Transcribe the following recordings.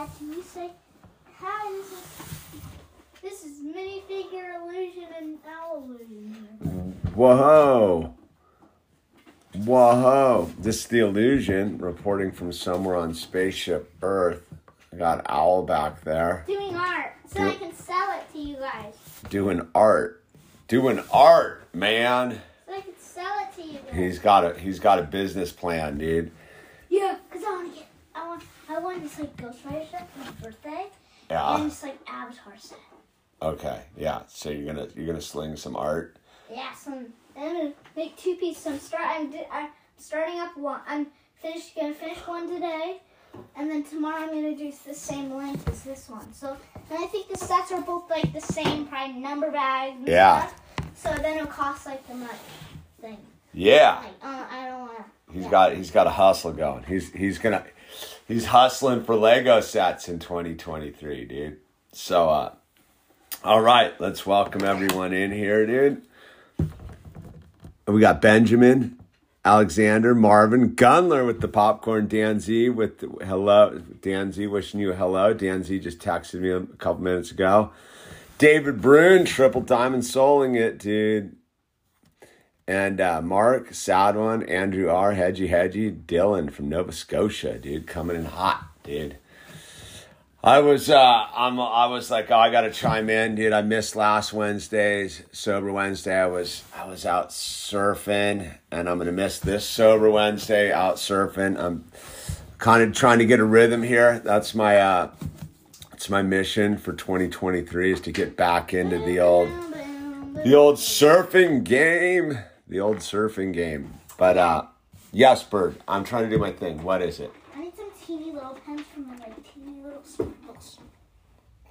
Dad, can you say hi? This is minifigure illusion and owl illusion. Whoa. Whoa. This is the illusion reporting from somewhere on spaceship Earth. I got owl back there. Doing art. So I can sell it to you guys. Doing art. Doing art, man. So I can sell it to you guys. He's got a business plan, dude. Yeah, because I want this like Ghost Rider set for my birthday. Yeah. And this like Avatar set. Okay, yeah. So you're gonna sling some art? Yeah, I'm gonna make two pieces. I'm starting up one. I'm gonna finish one today, and then tomorrow I'm gonna do the same length as this one. So then I think the sets are both like the same, probably number bags. And stuff. So then it'll cost like the much thing. Yeah. Like, I don't wanna. He's got a hustle going. He's hustling for Lego sets in 2023, dude. So all right, let's welcome everyone in here, dude. We got Benjamin, Alexander, Marvin, Gunler with the popcorn, Dan Z with the, hello. Dan Z wishing you a hello. Dan Z just texted me a couple minutes ago. David Brune, triple diamond souling it, dude. And Mark, sad one, Andrew R, Hedgy, Dylan from Nova Scotia, dude, coming in hot, dude. I was like, oh, I gotta chime in, dude. I missed last Wednesday's Sober Wednesday. I was out surfing, and I'm gonna miss this Sober Wednesday out surfing. I'm kind of trying to get a rhythm here. That's my it's my mission for 2023 is to get back into the old surfing game, But yes, Bird, I'm trying to do my thing. What is it? I need some teeny little pens for my like teeny little scribbles.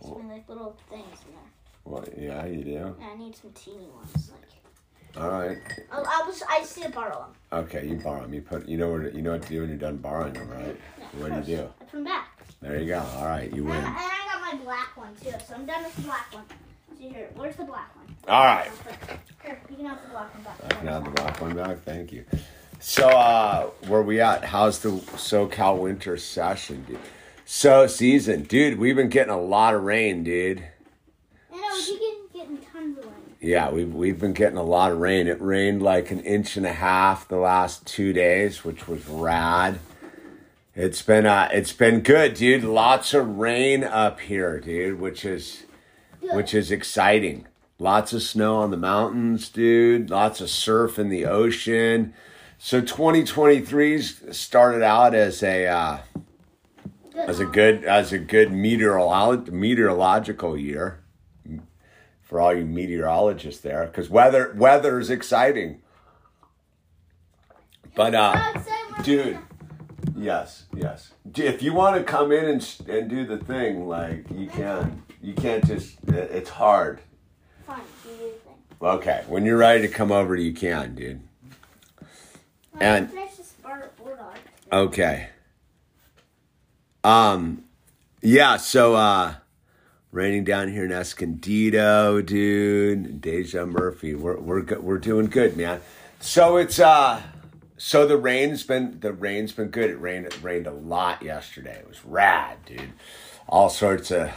Some like little things in there. What? Yeah, you do. Yeah, I need some teeny ones. Like. All right. I just need to borrow them. Okay, you borrow them. You know what to do when you're done borrowing them, right? Yeah, what do you do? I put them back. There you go. All right, you win. And I got my black one too, so I'm done with the black one. Here, where's the black one? All right. Here, you can have the black one back. I can have the black one back. Thank you. So, where we at? How's the SoCal winter session, dude? Season, dude. We've been getting a lot of rain, dude. I know you've been getting tons of rain. Yeah, we've been getting a lot of rain. It rained like 1.5 inches the last 2 days, which was rad. It's been good, dude. Lots of rain up here, dude, which is exciting. Lots of snow on the mountains, dude. Lots of surf in the ocean. So 2023's started out as a good meteorological year for all you meteorologists there, because weather is exciting. But dude. Yes. If you want to come in and do the thing, like, you can. You can't just... It's hard. Fine, you do the thing. Okay, when you're ready to come over, you can, dude. Well, and... Okay. Yeah, so, raining down here in Escondido, dude. Deja Murphy. We're doing good, man. So it's, So the rain's been good. It rained a lot yesterday. It was rad, dude. All sorts of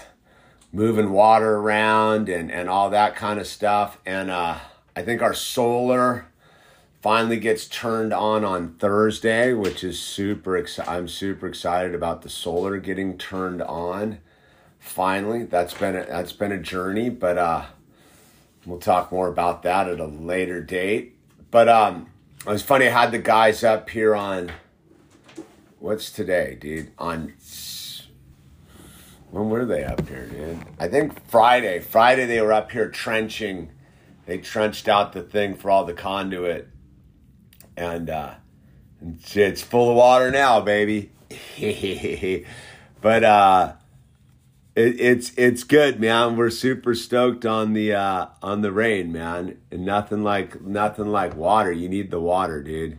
moving water around and all that kind of stuff. And I think our solar finally gets turned on Thursday, which is super exciting. I'm super excited about the solar getting turned on. Finally, that's been a journey, but we'll talk more about that at a later date. But it was funny, I had the guys up here on, what's today, dude? When were they up here, dude? I think Friday. Friday they were up here trenching. They trenched out the thing for all the conduit. And it's full of water now, baby. But it's good, man. We're super stoked on the rain, man. And nothing like water. You need the water, dude.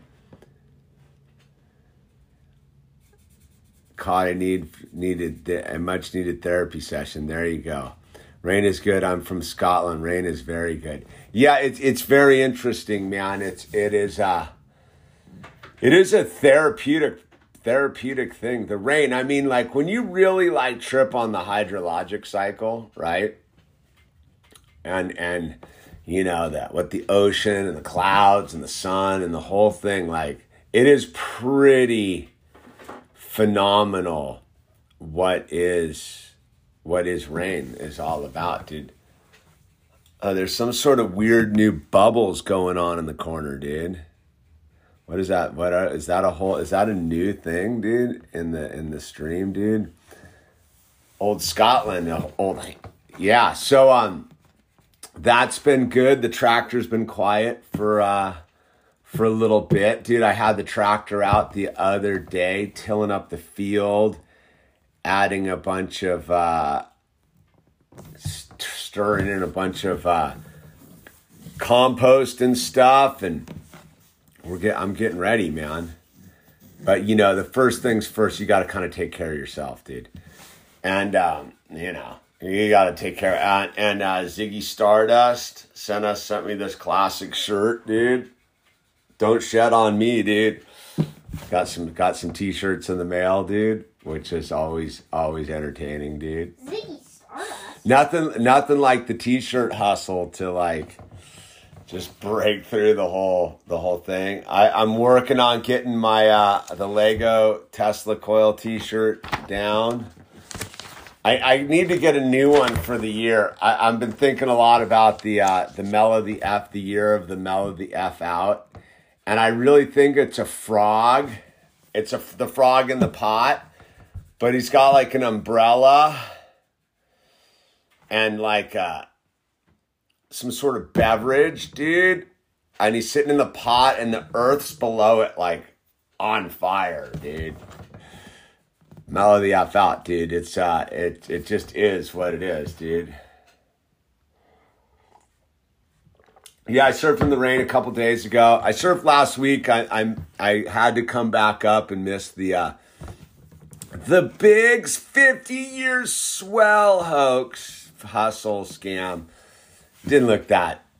Caught a needed a much needed therapy session. There you go. Rain is good. I'm from Scotland. Rain is very good. Yeah, it's very interesting, man. It is a therapeutic therapeutic thing. The rain, I mean, like when you really like trip on the hydrologic cycle, right? And you know that what the ocean and the clouds and the sun and the whole thing, like it is pretty phenomenal what is rain is all about, dude. There's some sort of weird new bubbles going on in the corner, dude. What is that? Is that a new thing, dude? In the stream, dude. Old Scotland, yeah. So that's been good. The tractor's been quiet for a little bit, dude. I had the tractor out the other day, tilling up the field, adding a bunch of stirring in a bunch of compost and stuff, and I'm getting ready, man. But you know, the first things first, you got to kind of take care of yourself, dude. And you got to take care of it. And Ziggy Stardust sent me this classic shirt, dude. Don't shed on me, dude. Got some t-shirts in the mail, dude, which is always entertaining, dude. Ziggy Stardust. Nothing like the t-shirt hustle to like just break through the whole thing. I'm working on getting my the Lego Tesla Coil t-shirt down. I need to get a new one for the year. I've been thinking a lot about the Melody F, the year of the Melody F out. And I really think it's a frog. It's the frog in the pot. But he's got like an umbrella and like some sort of beverage, dude. And he's sitting in the pot and the earth's below it, like on fire, dude. Melody F out, dude. It's it just is what it is, dude. Yeah, I surfed in the rain a couple days ago. I surfed last week. I had to come back up and miss the Big's 50-year swell hoax hustle scam. Didn't look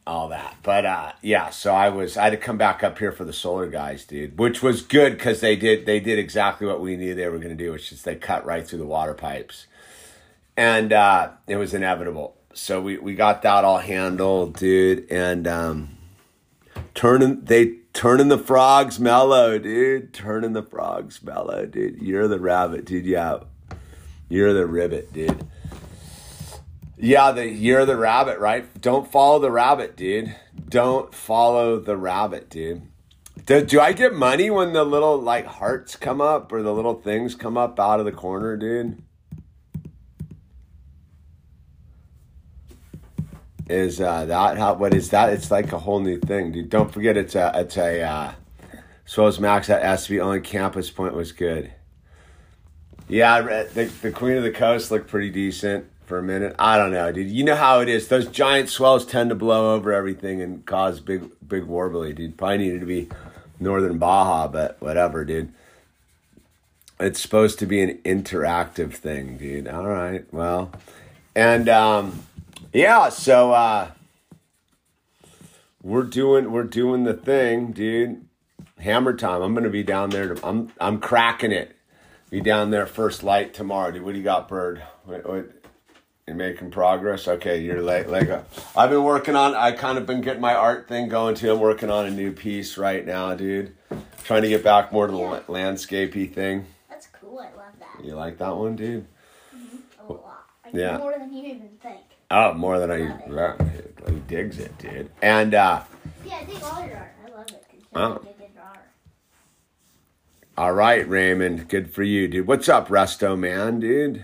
all that. But yeah, so I had to come back up here for the solar guys, dude, which was good because they did exactly what we knew they were going to do, which is they cut right through the water pipes. And it was inevitable. So we got that all handled, dude. And turning the frogs mellow, dude. Turning the frogs mellow, dude. You're the rabbit, dude. Yeah. You're the ribbit, dude. Yeah, you're the rabbit, right? Don't follow the rabbit, dude. Don't follow the rabbit, dude. Do I get money when the little, like, hearts come up or the little things come up out of the corner, dude? Is that how? What is that? It's like a whole new thing, dude. Don't forget, so is Max at SV. Only Campus Point was good. Yeah, I read the Queen of the Coast looked pretty decent. For a minute, I don't know, dude. You know how it is. Those giant swells tend to blow over everything and cause big warbly, dude. Probably needed to be Northern Baja, but whatever, dude. It's supposed to be an interactive thing, dude. All right, well, and yeah. So we're doing the thing, dude. Hammer time. I'm gonna be down there. I'm cracking it. Be down there first light tomorrow, dude. What do you got, Bird? What? You're making progress? Okay, you're late. Lego. I've been working on, I kind of been getting my art thing going too. I'm working on a new piece right now, dude. Trying to get back more to the landscapey thing. That's cool. I love that. You like that one, dude? Mm-hmm. A lot. I do more than you even think. Oh, more than I He digs it, dude. And, yeah, I dig all your art. I love it. All right, Raymond. Good for you, dude. What's up, Resto Man, dude?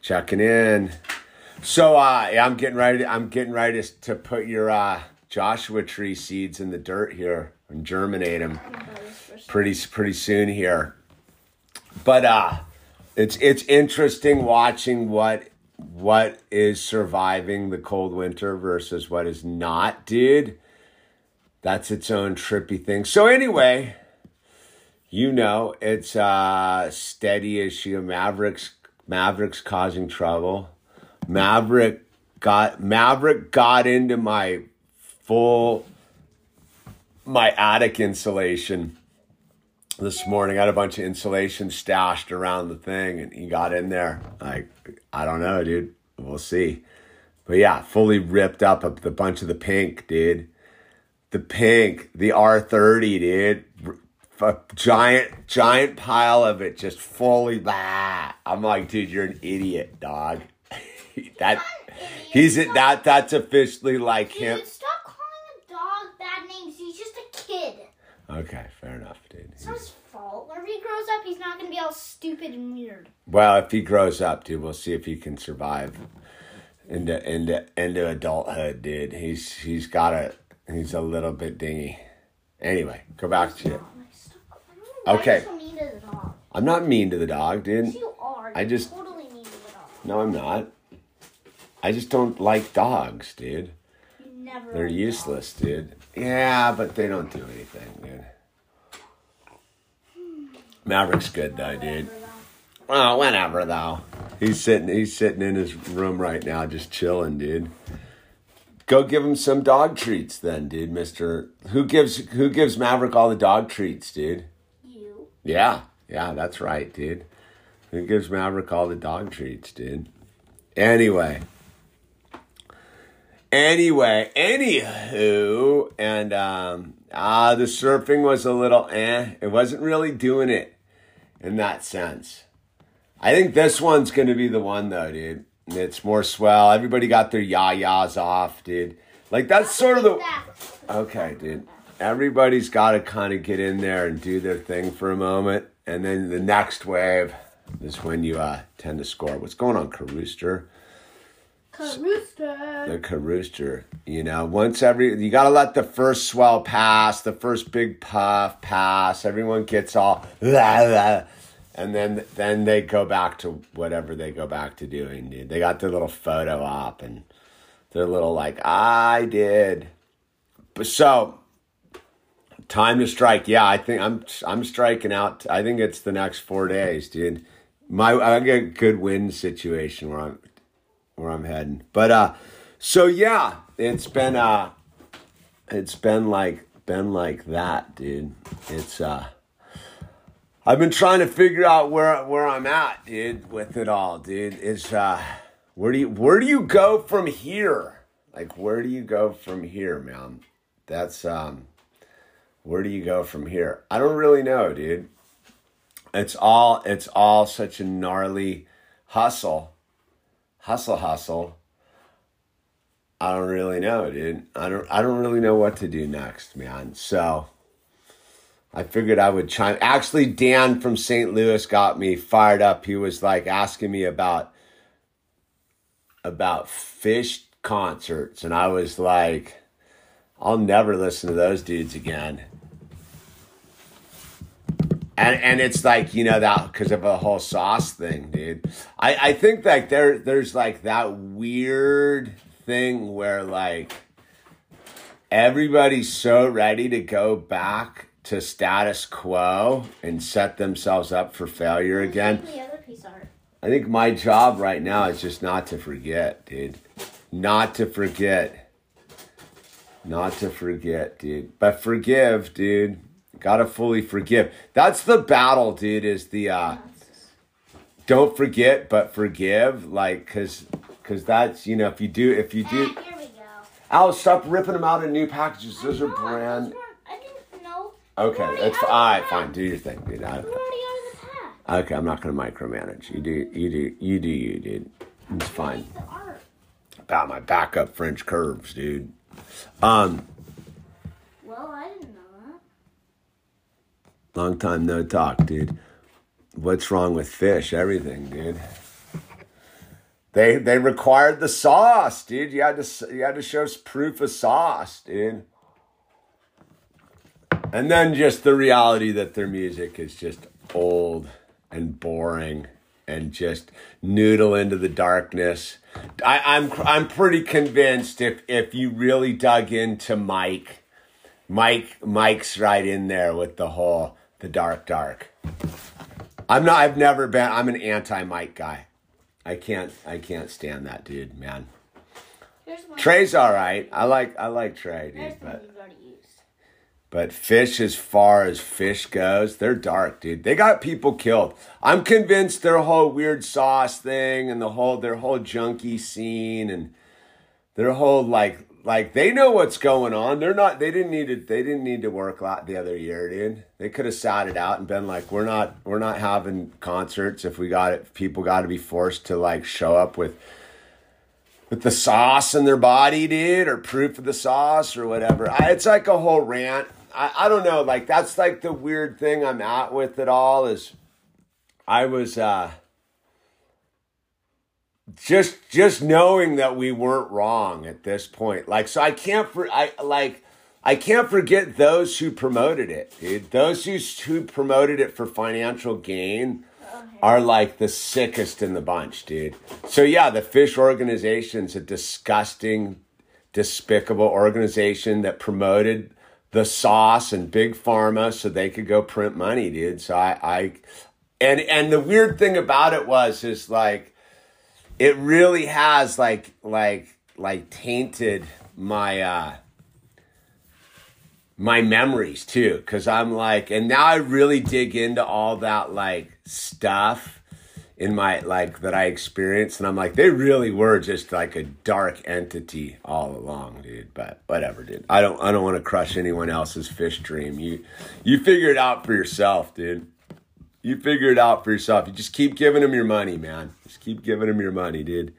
Checking in. So I'm getting ready to put your Joshua Tree seeds in the dirt here and germinate them pretty soon here. But it's interesting watching what is surviving the cold winter versus what is not, dude. That's its own trippy thing. So anyway, you know, it's steady issue. Maverick's causing trouble. Maverick got into my attic insulation this morning. I had a bunch of insulation stashed around the thing, and he got in there. Like, I don't know, dude. We'll see. But yeah, fully ripped up a bunch of the pink, dude. The pink, the R30, dude. A giant pile of it, just fully blah. I'm like, dude, you're an idiot, dog. That's officially like him. Stop calling a dog bad names. He's just a kid. Okay, fair enough, dude. It's not his fault. Whenever he grows up, he's not gonna be all stupid and weird. Well, if he grows up, dude, we'll see if he can survive into adulthood, dude. He's a little bit dingy. Anyway, go back to it. Okay. Why are you so mean to the dog? I'm not mean to the dog, dude. Yes, you are. You're totally mean to the dog. No, I'm not. I just don't like dogs, dude. You never. They're useless, dogs. Dude. Yeah, but they don't do anything, dude. Maverick's good though, dude. Oh, whenever though. He's sitting in his room right now, just chilling, dude. Go give him some dog treats then, dude, mister. Who gives Maverick all the dog treats, dude? You. Yeah, that's right, dude. Who gives Maverick all the dog treats, dude? Anywho, and the surfing was a little it wasn't really doing it in that sense. I think this one's gonna be the one though, dude. It's more swell. Everybody got their yahs off, dude. Like, that's sort of the... Okay, dude. Everybody's got to kind of get in there and do their thing for a moment. And then the next wave is when you tend to score. What's going on, Carooster? The Carooster. You know, once you got to let the first swell pass, the first big puff pass. Everyone gets all... Blah, blah. And then they go back to whatever they go back to doing, dude. They got their little photo op and their little, like, I did. But so, time to strike. Yeah, I think I'm striking out. I think it's the next 4 days, dude. I got a good wind situation where I'm heading. But so yeah, it's been like that, dude. It's I've been trying to figure out where I'm at, dude, with it all, dude. It's where do you go from here? Like, where do you go from here, man? That's where do you go from here? I don't really know, dude. It's all such a gnarly hustle. I don't really know, dude. I don't really know what to do next, man. So I figured I would chime. Actually, Dan from St. Louis got me fired up. He was like asking me about Phish concerts. And I was like, I'll never listen to those dudes again. And it's like, you know, that because of the whole sauce thing, dude. I think like there's like that weird thing where like everybody's so ready to go back to status quo and set themselves up for failure again. I think my job right now is just not to forget, dude. Not to forget, dude. But forgive, dude. Gotta fully forgive. That's the battle, dude, is the don't forget but forgive. Like, cause that's, you know, if you do here we go. I'll stop ripping them out in new packages. Those are brand. Okay, that's all right. Fine, do your thing, dude. Okay, I'm not gonna micromanage. You do, dude. It's fine. About my backup French curves, dude. Well, I didn't know that. Long time no talk, dude. What's wrong with Phish? Everything, dude. They required the sauce, dude. You had to show proof of sauce, dude. And then just the reality that their music is just old and boring and just noodle into the darkness. I'm pretty convinced if you really dug into Mike's right in there with the whole the dark. I'm an anti-Mike guy. I can't stand that dude, man. Trey's all right. I like Trey, dude, but But Phish, as far as Phish goes, they're dark, dude. They got people killed. I'm convinced their whole weird sauce thing and their whole junkie scene and their whole like they know what's going on. They're not. They didn't need to work out the other year, dude. They could have sat it out and been like, we're not having concerts if we got it. People got to be forced to like show up with the sauce in their body, dude, or proof of the sauce or whatever. It's like a whole rant. I don't know. Like, that's like the weird thing I'm at with it all is I was just knowing that we weren't wrong at this point. Like, so I can't forget those who promoted it, dude. Those who promoted it for financial gain are like the sickest in the bunch, dude. So yeah, the Phish organization's a disgusting, despicable organization that promoted the sauce and big pharma so they could go print money, dude. So I and the weird thing about it is like it really has like tainted my my memories too, because I'm like, and now I really dig into all that like stuff in my like that I experienced, and I'm like, they really were just like a dark entity all along, dude. But whatever, dude. I don't want to crush anyone else's Phish dream. You figure it out for yourself, dude. You figure it out for yourself. You just keep giving them your money, man. Just keep giving them your money, dude.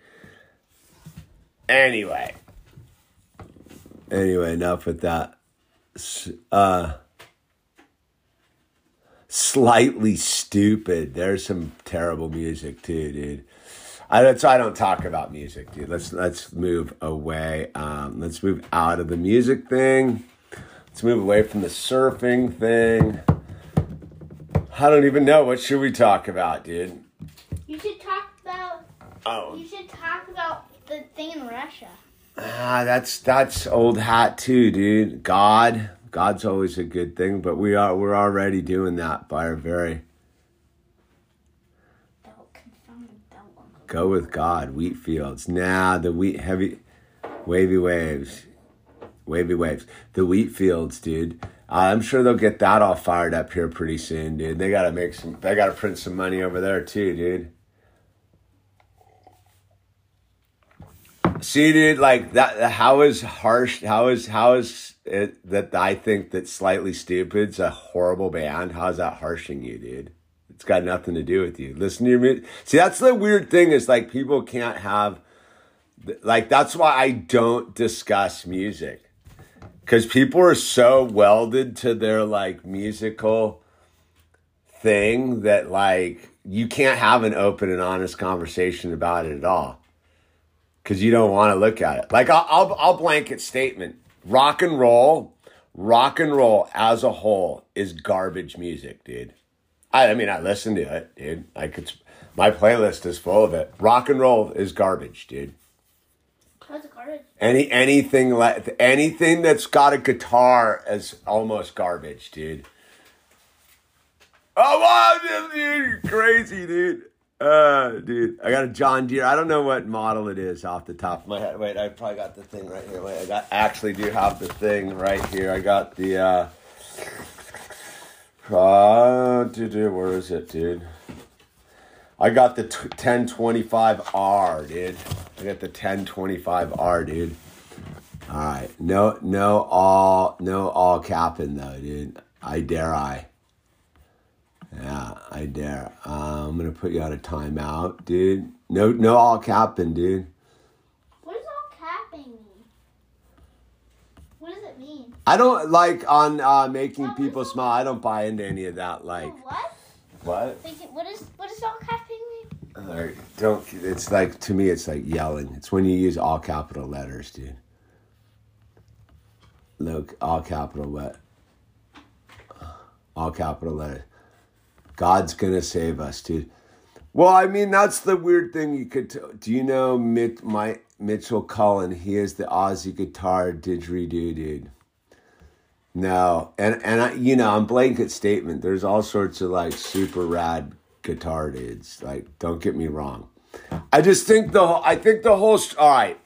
Anyway, enough with that. Slightly Stupid. There's some terrible music too, dude. That's why I don't talk about music, dude. Let's move away. Let's move out of the music thing. Let's move away from the surfing thing. I don't even know. What should we talk about, dude? You should talk about. Oh. You should talk about the thing in Russia. That's old hat too, dude. God's always a good thing, but we're already doing that by our very. Go with God, wheat fields. Nah, the wheat heavy, wavy waves. The wheat fields, dude. I'm sure they'll get that all fired up here pretty soon, dude. They gotta print some money over there too, dude. See, dude, like that. How is it that I think that Slightly Stupid's a horrible band? How's that harshing you, dude? It's got nothing to do with you. Listen to your music. See, that's the weird thing is like people can't have, like that's why I don't discuss music, because people are so welded to their like musical thing that like you can't have an open and honest conversation about it at all. Because you don't want to look at it. Like, I'll blanket statement. Rock and roll as a whole is garbage music, dude. I mean, I listen to it, dude. Like, my playlist is full of it. Rock and roll is garbage, dude. How's it garbage? Anything that's got a guitar is almost garbage, dude. Oh, wow, dude, you're crazy, dude. Dude, I got a John Deere. I don't know what model it is off the top of my head. Wait, I probably got the thing right here. Wait, I actually do have the thing right here. I got the, where is it, dude? I got the 1025R, dude. I got the 1025R, dude. All right. No all capping though, dude. I dare. I'm going to put you out of timeout, dude. No all capping, dude. What does all capping mean? What does it mean? I don't like on making people smile. I don't buy into any of that. Like What? What does all capping mean? Like, it's like, to me, it's like yelling. It's when you use all capital letters, dude. Look, all capital what? All capital letters. God's going to save us, dude. Well, I mean, that's the weird thing you could... Do you know Mitchell Cullen? He is the Aussie guitar didgeridoo, dude. No. And I, you know, on blanket statement, there's all sorts of, like, super rad guitar dudes. Like, don't get me wrong. I just think I think the whole... All right.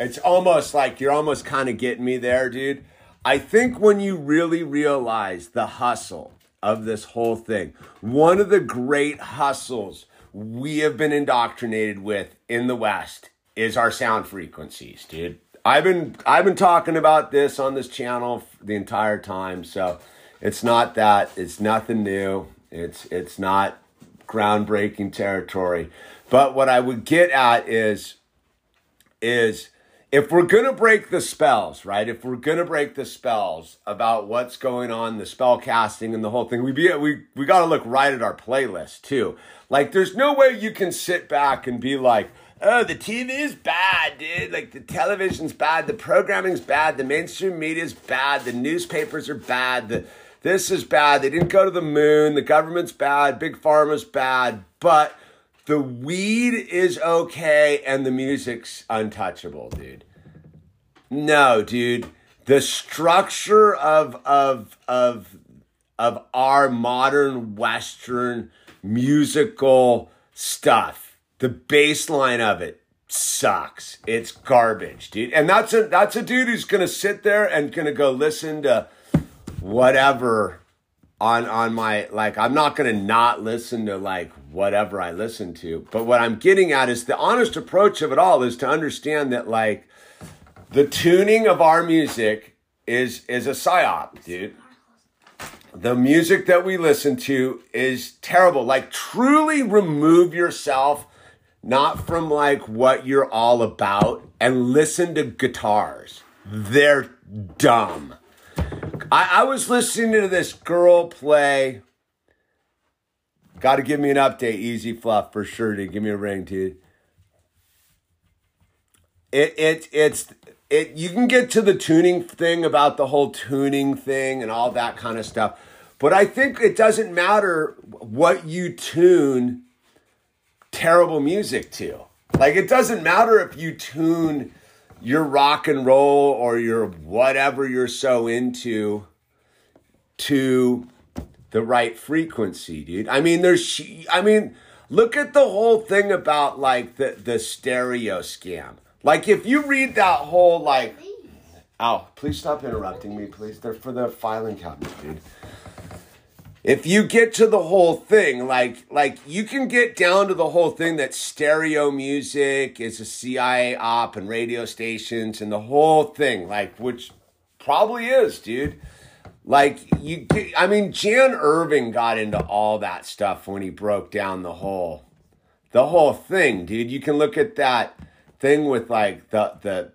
It's almost like you're almost kind of getting me there, dude. I think when you really realize the hustle of this whole thing, one of the great hustles we have been indoctrinated with in the West is our sound frequencies, dude. I've been talking about this on this channel the entire time, so it's not that. It's nothing new. It's not groundbreaking territory. But what I would get at is if we're going to break the spells, right? If we're going to break the spells about what's going on, the spell casting and the whole thing, we got to look right at our playlist too. Like, there's no way you can sit back and be like, oh, the TV's bad, dude. Like, the television's bad. The programming's bad. The mainstream media's bad. The newspapers are bad. This is bad. They didn't go to the moon. The government's bad. Big Pharma's bad. But the weed is okay and the music's untouchable, dude. No, dude. The structure of our modern Western musical stuff, the baseline of it sucks. It's garbage, dude. And that's a dude who's going to sit there and going to go listen to whatever on my, like, I'm not going to not listen to, like, whatever I listen to. But what I'm getting at is the honest approach of it all is to understand that, like, the tuning of our music is a psyop, dude. The music that we listen to is terrible. Like, truly remove yourself not from, like, what you're all about, and listen to guitars. They're dumb. I was listening to this girl play. Got to give me an update, Easy Fluff, for sure, dude. Give me a ring, dude. You can get to the tuning thing about the whole tuning thing and all that kind of stuff. But I think it doesn't matter what you tune terrible music to. Like, it doesn't matter if you tune your rock and roll or your whatever you're so into to the right frequency, dude. I mean, look at the whole thing about, like, the stereo scam. Like, if you read that whole, like, ow, please stop interrupting me, please. They're for the filing cabinet, dude. If you get to the whole thing, like you can get down to the whole thing that stereo music is a CIA op and radio stations and the whole thing, like, which probably is, dude. Like, Jan Irving got into all that stuff when he broke down the whole thing, dude. You can look at that thing with, like, the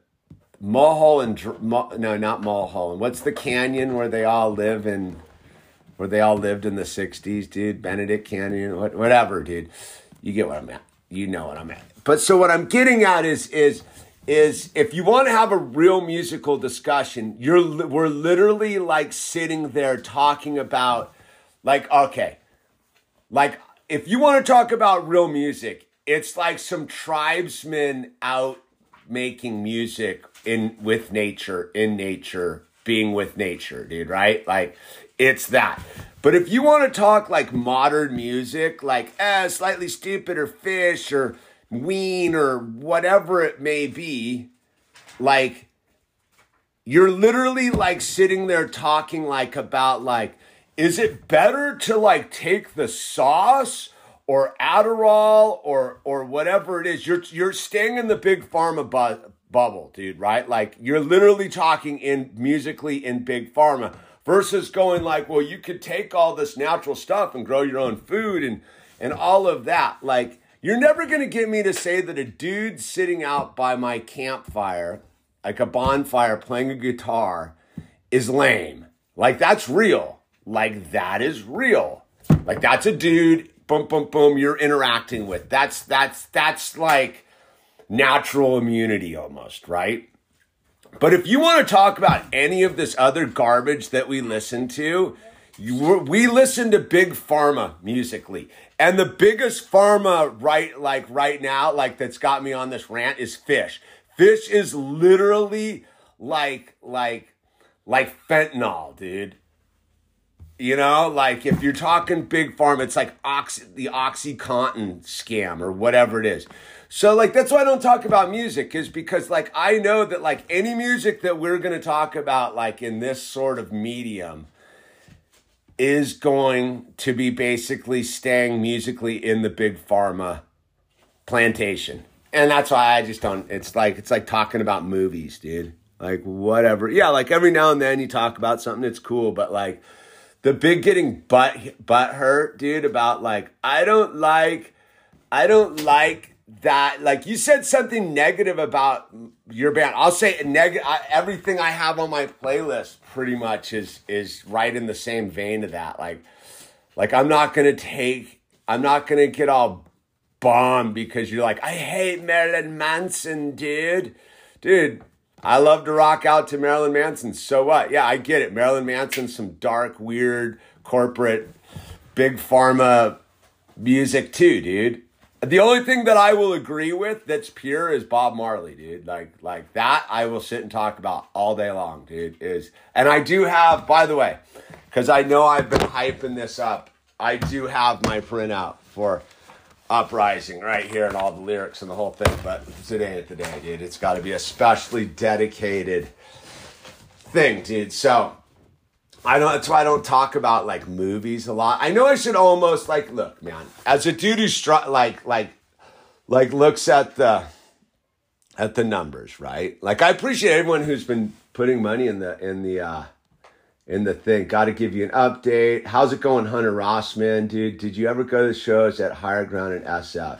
Mulholland, no, not Mulholland. What's the canyon where they all live in? Where they all lived in the 60s, dude. Benedict Canyon, whatever, dude. You get what I'm at. You know what I'm at. But so what I'm getting at is if you want to have a real musical discussion, we're literally, like, sitting there talking about, like, okay. Like, if you want to talk about real music, it's like some tribesmen out making music in nature, being with nature, dude, right? Like, it's that. But if you want to talk, like, modern music, like Slightly Stupid or Phish or Ween or whatever it may be, like, you're literally, like, sitting there talking, like, about, like, is it better to, like, take the sauce or Adderall or whatever it is? You're staying in the big pharma bubble, dude, right? Like, you're literally talking musically in big pharma. Versus going, like, well, you could take all this natural stuff and grow your own food and all of that. Like, you're never going to get me to say that a dude sitting out by my campfire, like a bonfire, playing a guitar is lame. Like, that's real. Like, that is real. Like, that's a dude, boom, boom, boom, you're interacting with. That's like natural immunity almost, right? But if you want to talk about any of this other garbage that we listen to, we listen to big pharma musically. And the biggest pharma right now, like, that's got me on this rant is Phish. Phish is literally like fentanyl, dude. You know, like if you're talking big farm, it's like the OxyContin scam or whatever it is. So like, that's why I don't talk about music, is because like, I know that like any music that we're going to talk about, like in this sort of medium, is going to be basically staying musically in the big pharma plantation. And that's why I just don't, it's like talking about movies, dude. Like whatever. Yeah. Like every now and then you talk about something that's cool, but like, the big getting butt hurt, dude, about like, I don't like that. Like you said something negative about your band. I'll say negative. Everything I have on my playlist pretty much is right in the same vein of that. Like I'm not going to get all bummed because you're like, I hate Marilyn Manson, dude. Dude. I love to rock out to Marilyn Manson. So what? Yeah, I get it. Marilyn Manson's some dark, weird, corporate, big pharma music too, dude. The only thing that I will agree with that's pure is Bob Marley, dude. Like that I will sit and talk about all day long, dude. And I do have, by the way, because I know I've been hyping this up, I do have my printout for Uprising right here and all the lyrics and the whole thing, but today ain't the day, dude. It's got to be a specially dedicated thing, dude. So that's why I don't talk about like movies a lot. I know I should almost like, look, man, as a dude who looks at the numbers, right? Like I appreciate everyone who's been putting money in the thing. Got to give you an update. How's it going, Hunter Rossman, dude? Did you ever go to the shows at Higher Ground in SF?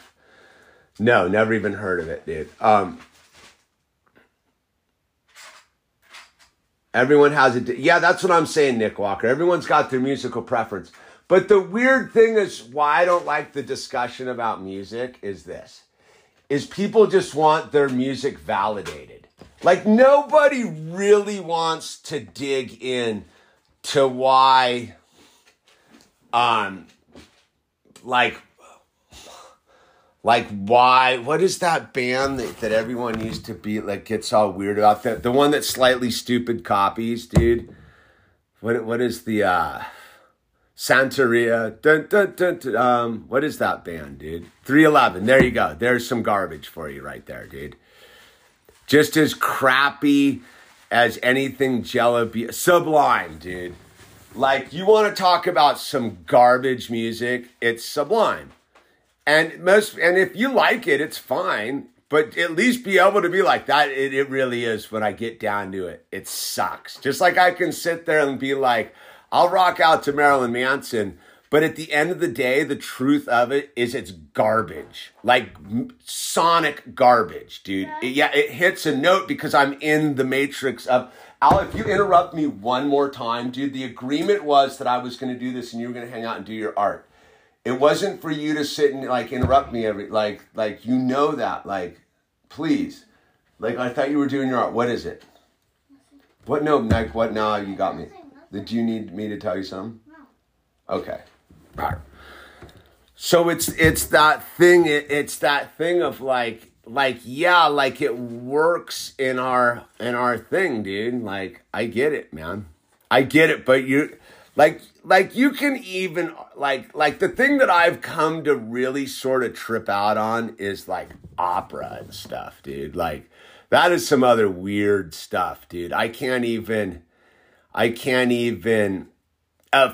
No, never even heard of it, dude. Everyone has a... Yeah, that's what I'm saying, Nick Walker. Everyone's got their musical preference. But the weird thing is why I don't like the discussion about music is this. Is people just want their music validated. Like nobody really wants to dig in to why, why, what is that band that everyone used to be, like, gets all weird about that? The one that Slightly Stupid copies, dude. What is the, Santeria, what is that band, dude? 311, there you go. There's some garbage for you right there, dude. Just as crappy as anything Jello. Sublime, dude. Like, you want to talk about some garbage music, it's Sublime. And if you like it, it's fine. But at least be able to be like that. It really is, when I get down to it, it sucks. Just like I can sit there and be like, I'll rock out to Marilyn Manson. But at the end of the day, the truth of it is it's garbage. Like sonic garbage, dude. Yeah, it hits a note because I'm in the matrix of... Al, if you interrupt me one more time, dude, the agreement was that I was going to do this and you were going to hang out and do your art. It wasn't for you to sit and like interrupt me every... Like you know that. Like, please. Like, I thought you were doing your art. What is it? What? No, like, what? No, you got me. Do you need me to tell you something? No. Okay. Right. So it's that thing of like yeah, like it works in our thing, dude. Like I get it, man. I get it, but you like you can even like the thing that I've come to really sort of trip out on is like opera and stuff, dude. Like that is some other weird stuff, dude. I can't even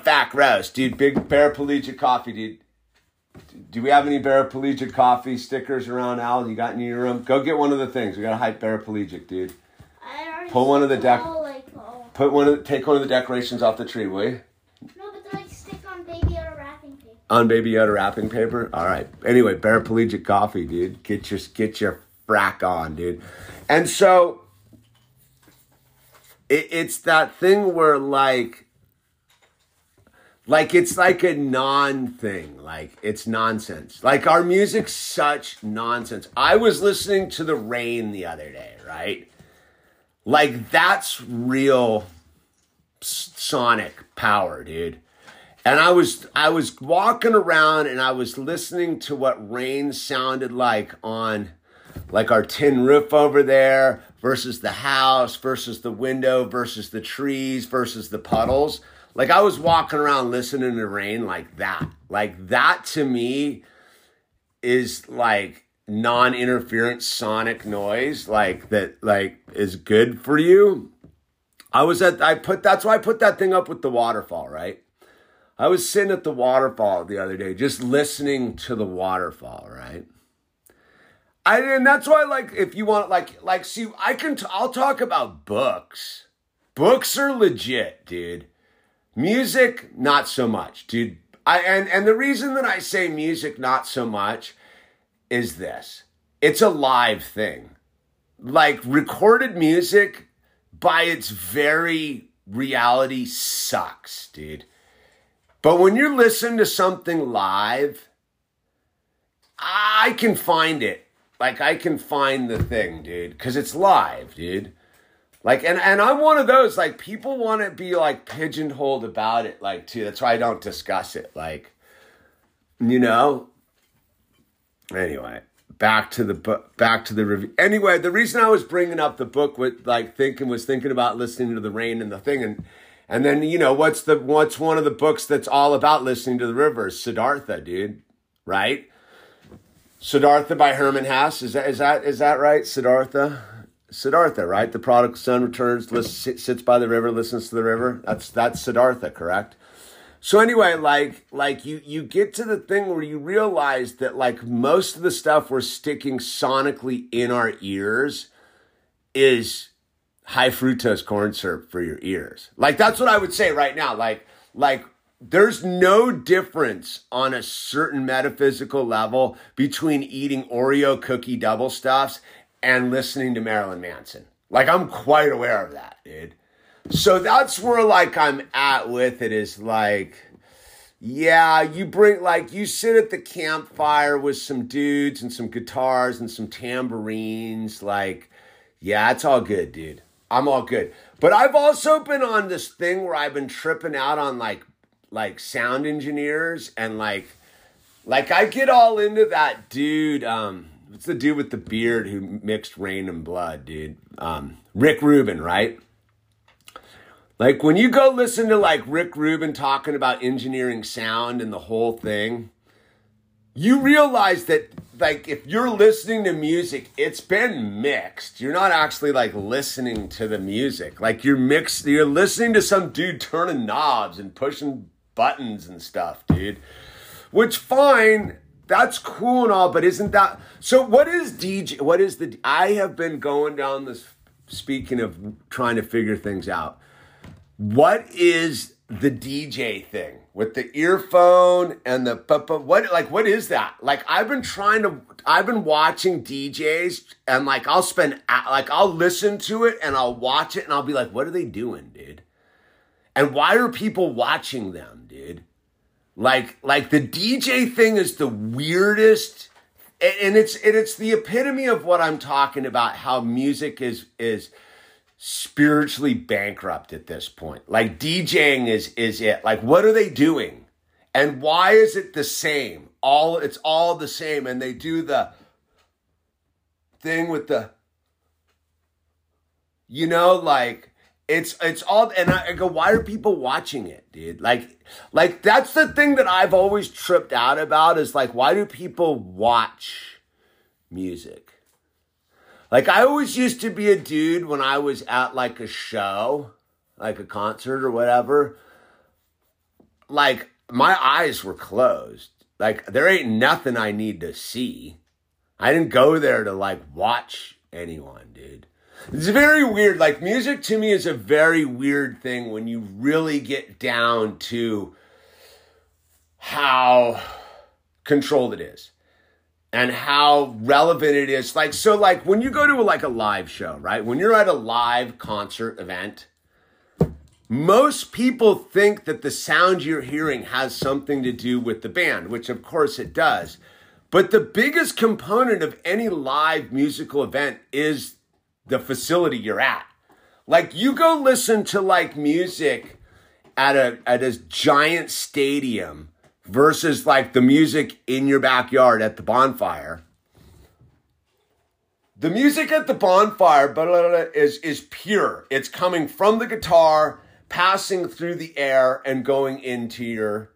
Fact Roast, dude, big paraplegic coffee, dude. Do we have any paraplegic coffee stickers around, Al? You got any in your room? Go get one of the things. We got to hype paraplegic, dude. Take one of the decorations off the tree, will you? No, but they're like stick on Baby Yoda wrapping paper. On Baby Yoda wrapping paper? All right. Anyway, paraplegic coffee, dude. Get your frack on, dude. And so it's that thing where like. Like, it's like a non-thing. Like, it's nonsense. Like, our music's such nonsense. I was listening to The Rain the other day, right? Like, that's real sonic power, dude. And I was walking around and I was listening to what Rain sounded like on, like, our tin roof over there versus the house versus the window versus the trees versus the puddles. Like, I was walking around listening to Rain like that. Like, that to me is like non-interference sonic noise, like that, like, is good for you. That's why I put that thing up with the waterfall, right? I was sitting at the waterfall the other day, just listening to the waterfall, right? And that's why, like, if you want, like, see, I'll talk about books. Books are legit, dude. Music, not so much, dude. And the reason that I say music, not so much, is this. It's a live thing. Like, recorded music, by its very reality, sucks, dude. But when you listen to something live, I can find it. Like, I can find the thing, dude, because it's live, dude. Like, and I'm one of those, like, people want to be, like, pigeonholed about it, like, too. That's why I don't discuss it, like, you know? Anyway, back to the review. Anyway, the reason I was bringing up the book with, like, thinking about listening to the rain and the thing, and then, you know, what's one of the books that's all about listening to the river? Siddhartha, dude, right? Siddhartha by Herman Hesse. Is that right? Siddhartha, right? The prodigal son returns, sits by the river, listens to the river. That's Siddhartha, correct? So anyway, like you get to the thing where you realize that, like, most of the stuff we're sticking sonically in our ears is high fructose corn syrup for your ears. Like, that's what I would say right now. Like there's no difference on a certain metaphysical level between eating Oreo cookie double stuffs and listening to Marilyn Manson. Like, I'm quite aware of that, dude. So that's where, like, I'm at with it, is like, yeah, you sit at the campfire with some dudes and some guitars and some tambourines. Like, yeah, it's all good, dude. I'm all good. But I've also been on this thing where I've been tripping out on, like sound engineers, and like I get all into that dude. It's the dude with the beard who mixed Rain and Blood, dude. Rick Rubin, right? Like, when you go listen to, like, Rick Rubin talking about engineering sound and the whole thing, you realize that, like, if you're listening to music, it's been mixed. You're not actually, like, listening to the music. Like, you're listening to some dude turning knobs and pushing buttons and stuff, dude. Which, fine, that's cool and all, but isn't that... So I have been going down this, speaking of trying to figure things out. What is the DJ thing with the earphone and the what is that? Like, I've been watching DJs, and, like, I'll listen to it and I'll watch it and I'll be like, what are they doing, dude? And why are people watching them, dude? Like the DJ thing is the weirdest, and it's the epitome of what I'm talking about, how music is spiritually bankrupt at this point. Like, DJing is it. Like, what are they doing? And why is it the same? It's all the same. And they do the thing with the, you know, like, it's all, and I go, why are people watching it, dude? Like that's the thing that I've always tripped out about, is like, why do people watch music? Like, I always used to be a dude when I was at, like, a show, like a concert or whatever, like, my eyes were closed. Like, there ain't nothing I need to see. I didn't go there to, like, watch anyone, dude. It's very weird. Like, music to me is a very weird thing when you really get down to how controlled it is. And how relevant it is. Like, so, like, when you go to a live show, right? When you're at a live concert event, most people think that the sound you're hearing has something to do with the band, which of course it does. But the biggest component of any live musical event is the facility you're at. Like, you go listen to, like, music at a giant stadium versus, like, the music in your backyard at the bonfire. The music at the bonfire is pure. It's coming from the guitar, passing through the air and going into your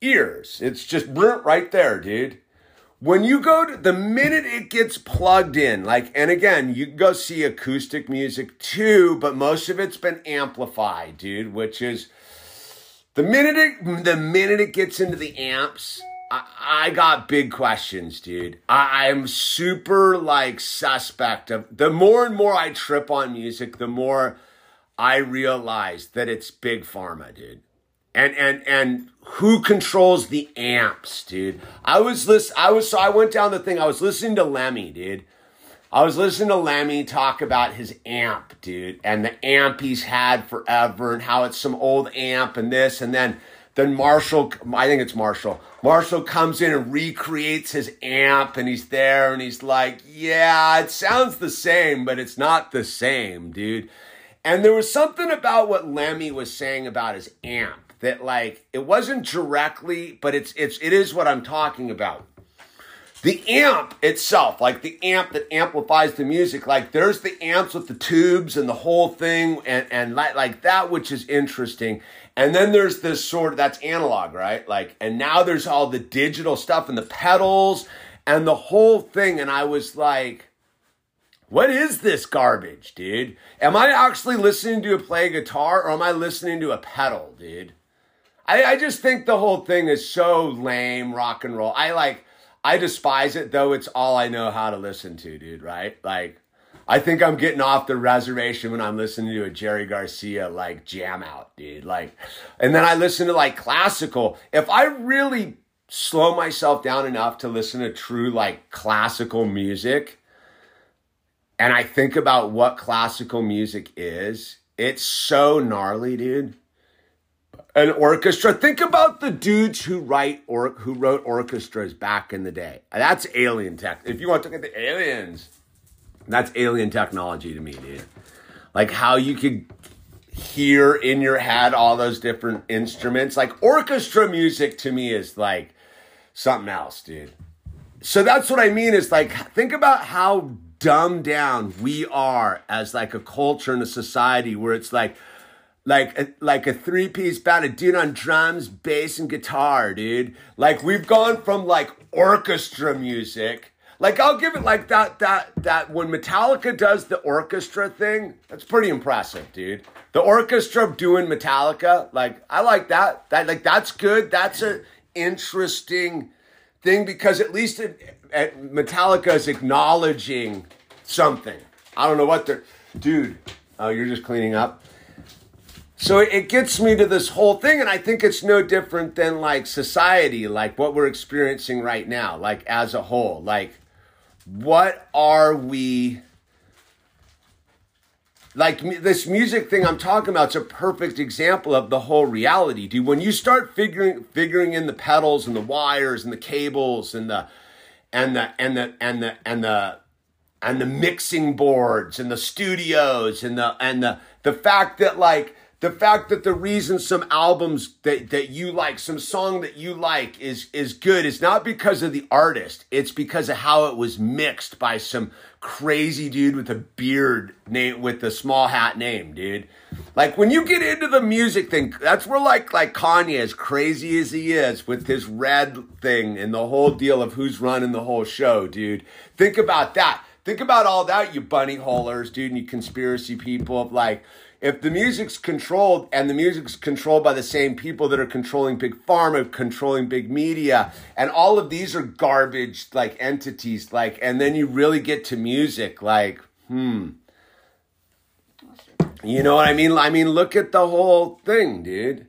ears. It's just right there, dude. When you go to the minute it gets plugged in, like, and again, you can go see acoustic music too, but most of it's been amplified, dude, which is the minute it gets into the amps, I got big questions, dude. I'm super like suspect of the more and more I trip on music, the more I realize that it's big pharma, dude. And who controls the amps, dude? I went down the thing. I was listening to Lemmy, dude. I was listening to Lemmy talk about his amp, dude, and the amp he's had forever and how it's some old amp and this. And then Marshall, I think it's Marshall. Marshall comes in and recreates his amp, and he's there and he's like, yeah, it sounds the same, but it's not the same, dude. And there was something about what Lemmy was saying about his amp that, like, it wasn't directly, but it is what I'm talking about. The amp itself, like the amp that amplifies the music, like there's the amps with the tubes and the whole thing and like that, which is interesting. And then there's this sort of, that's analog, right? Like, and now there's all the digital stuff and the pedals and the whole thing. And I was like, what is this garbage, dude? Am I actually listening to a play guitar or am I listening to a pedal, dude? I just think the whole thing is so lame, rock and roll. I despise it, though it's all I know how to listen to, dude, right? Like, I think I'm getting off the reservation when I'm listening to a Jerry Garcia, like, jam out, dude. Like, and then I listen to, like, classical. If I really slow myself down enough to listen to true, like, classical music, and I think about what classical music is, it's so gnarly, dude. An orchestra. Think about the dudes who wrote orchestras back in the day. That's alien tech. If you want to look at the aliens, that's alien technology to me, dude. Like how you could hear in your head all those different instruments. Like orchestra music to me is like something else, dude. So that's what I mean is like, think about how dumbed down we are as like a culture and a society where it's like a three-piece band, a dude on drums, bass, and guitar, dude. Like, we've gone from, like, orchestra music. Like, I'll give it, like, that when Metallica does the orchestra thing, that's pretty impressive, dude. The orchestra doing Metallica, like, I like that. Like, that's good. That's an interesting thing because at least Metallica is acknowledging something. I don't know what they're... Dude, oh, you're just cleaning up? So it gets me to this whole thing, and I think it's no different than, like, society, like, what we're experiencing right now, like, as a whole. Like, what are we... Like, this music thing I'm talking about is a perfect example of the whole reality, dude. When you start figuring in the pedals and the wires and the cables and the mixing boards and the studios and the fact that, like... The fact that the reason some albums that you like, some song that you like is good is not because of the artist. It's because of how it was mixed by some crazy dude with a beard name, with a small hat name, dude. Like when you get into the music thing, that's where like Kanye, as crazy as he is with his red thing and the whole deal of who's running the whole show, dude. Think about that. Think about all that, you bunny holers, dude, and you conspiracy people of like, if the music's controlled and the music's controlled by the same people that are controlling big pharma, controlling big media, and all of these are garbage like entities, like, and then you really get to music, like, you know what I mean? I mean, look at the whole thing, dude.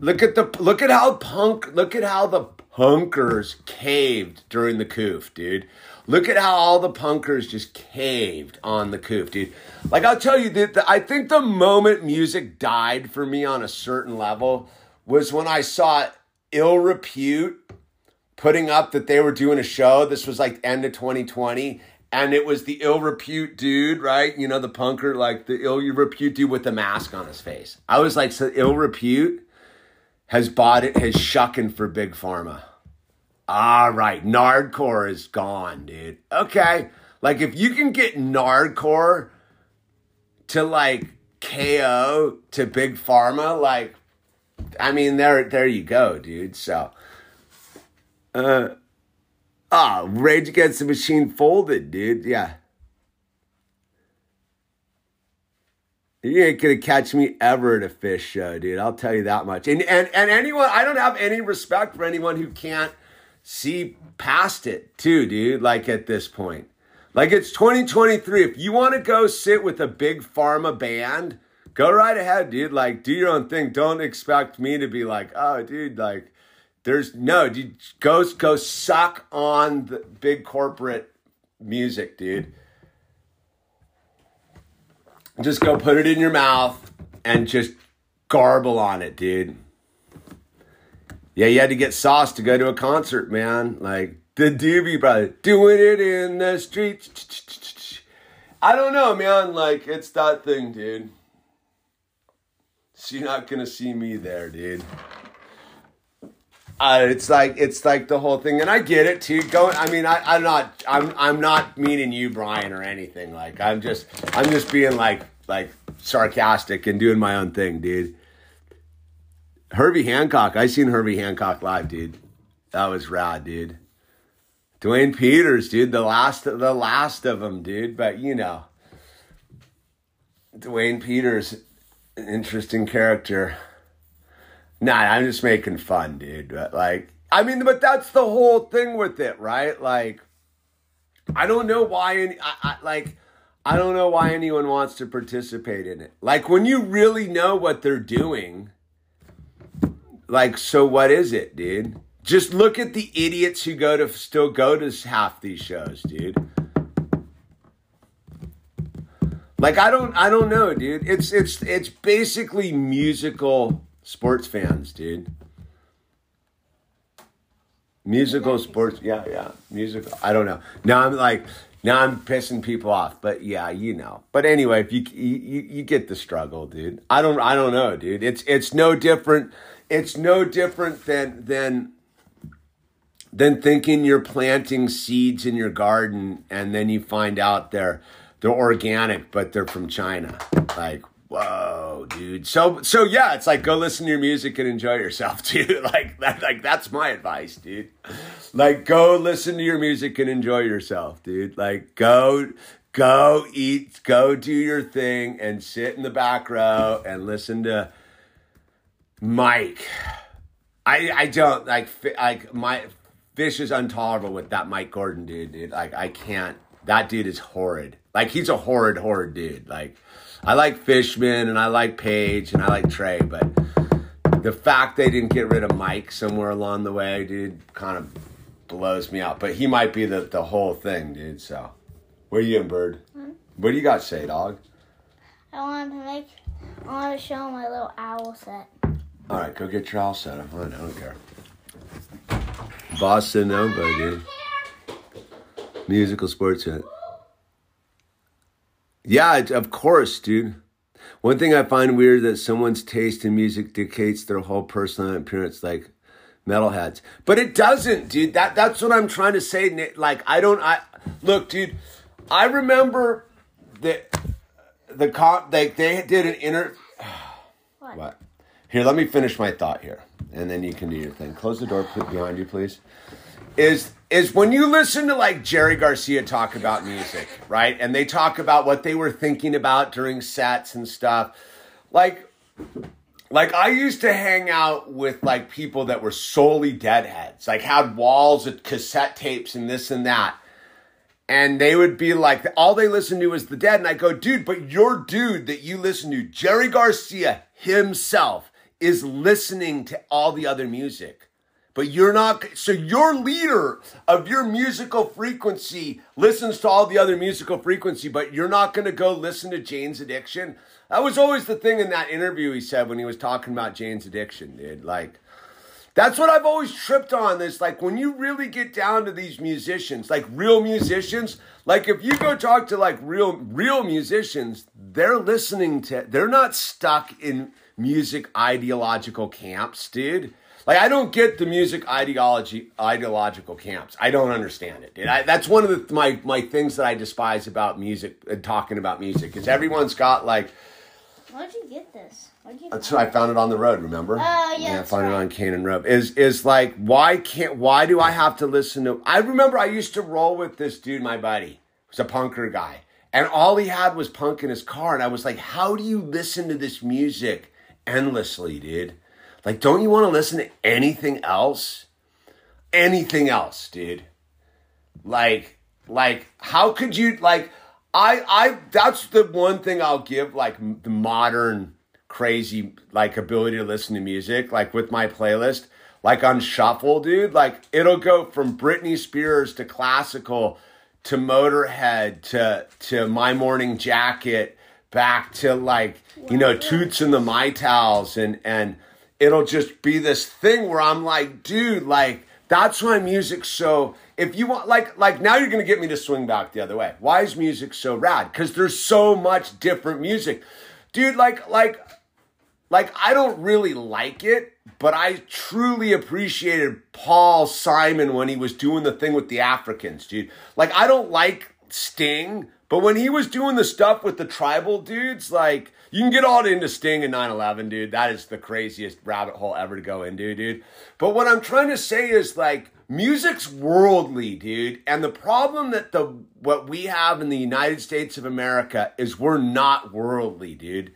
Look at how the punkers caved during the coup, dude. Look at how all the punkers just caved on the coup, dude. Like, I'll tell you, I think the moment music died for me on a certain level was when I saw Ill Repute putting up that they were doing a show. This was, like, end of 2020, and it was the Ill Repute dude, right? You know, the punker, like, the Ill Repute dude with the mask on his face. I was like, so Ill Repute has bought it, has shucking for big pharma. All right, Nardcore is gone, dude. Okay, like if you can get Nardcore to like KO to Big Pharma, like, I mean, there you go, dude. So, Rage Against the Machine folded, dude. Yeah. You ain't gonna catch me ever at a Phish show, dude. I'll tell you that much. And anyone, I don't have any respect for anyone who can't see past it, too, dude. Like at this point, like it's 2023. If you want to go sit with a Big Pharma band, go right ahead, dude. Like, do your own thing. Don't expect me to be like, oh, dude, like, there's no, dude. Go suck on the big corporate music, dude. Just go put it in your mouth and just garble on it, dude. Yeah, you had to get sauce to go to a concert, man. Like the Doobie Brothers, doing it in the streets. I don't know, man. Like, it's that thing, dude. So you're not going to see me there, dude. It's like the whole thing. And I get it, too. I'm not meaning you, Brian, or anything. Like, I'm just being like sarcastic and doing my own thing, dude. Herbie Hancock. I seen Herbie Hancock live, dude. That was rad, dude. Dwayne Peters, dude. The last of them, dude. But, you know, Dwayne Peters, an interesting character. Nah, I'm just making fun, dude. But, like, I mean, but that's the whole thing with it, right? Like, I don't know why I don't know why anyone wants to participate in it. Like, when you really know what they're doing, like, so what is it, dude? Just look at the idiots who still go to half these shows, dude. Like, I don't know, dude. It's basically musical sports fans, dude. Musical sports, yeah. Musical. I don't know. Now I'm pissing people off, but yeah, you know. But anyway, if you get the struggle, dude. I don't know, dude. It's no different. It's no different than thinking you're planting seeds in your garden and then you find out they're organic, but they're from China. Like, whoa, dude. So yeah, it's like, go listen to your music and enjoy yourself, dude. Like that's my advice, dude. Like, go listen to your music and enjoy yourself, dude. Like, go eat, go do your thing and sit in the back row and listen to Mike. I don't like my Phish is intolerable with that Mike Gordon dude. Like, I can't. That dude is horrid. Like, he's a horrid dude. Like, I like Fishman and I like Paige and I like Trey, but the fact they didn't get rid of Mike somewhere along the way, dude, kind of blows me out. But he might be the whole thing, dude. So, what are you in, Bird? Hmm? What do you got to say, dog? I want to show my little owl set. All right, go get your owl set. I don't care. Bossa Nova, dude. Musical sports set. Yeah, of course, dude. One thing I find weird that someone's taste in music dictates their whole personal appearance, like metalheads. But it doesn't, dude. That's what I'm trying to say. Like, look, dude, I remember that the cop, like, they did an interview. What? Here, let me finish my thought here, and then you can do your thing. Close the door behind you, please. Is when you listen to, like, Jerry Garcia talk about music, right? And they talk about what they were thinking about during sets and stuff. Like I used to hang out with, like, people that were solely deadheads. Like, had walls of cassette tapes and this and that. And they would be like, all they listened to was the Dead. And I go, dude, but your dude that you listen to, Jerry Garcia himself, is listening to all the other music, but you're not. So your leader of your musical frequency listens to all the other musical frequency, but you're not going to go listen to Jane's Addiction. That was always the thing in that interview he said when he was talking about Jane's Addiction, dude. Like, that's what I've always tripped on. This, like, when you really get down to these musicians, like real musicians, like, if you go talk to, like, real musicians, they're listening to, they're not stuck in music ideological camps, dude. Like, I don't get the music ideological camps. I don't understand it, dude. That's one of my things that I despise about music and talking about music, is everyone's got, like, Where'd you get this? I found it on the road, remember? Oh, yeah. I found it on Canaan Road. Is like, why do I have to listen to... I remember I used to roll with this dude, my buddy. He was a punker guy. And all he had was punk in his car. And I was like, how do you listen to this music endlessly, dude? Like, don't you want to listen to anything else? Anything else, dude. Like, how could you, like... I that's the one thing I'll give, like, the modern crazy, like, ability to listen to music, like, with my playlist, like, on shuffle, dude, like, it'll go from Britney Spears to classical to Motorhead to My Morning Jacket back to, like, you know, Toots and the Maytals, and it'll just be this thing where I'm like, dude, like, that's why music's so... If you want, like now you're going to get me to swing back the other way. Why is music so rad? Because there's so much different music. Dude, like I don't really like it, but I truly appreciated Paul Simon when he was doing the thing with the Africans, dude. Like, I don't like Sting, but when he was doing the stuff with the tribal dudes, like, you can get all into Sting and 9/11, dude. That is the craziest rabbit hole ever to go into, dude. But what I'm trying to say is, like, music's worldly, dude, and the problem that what we have in the United States of America is we're not worldly, dude.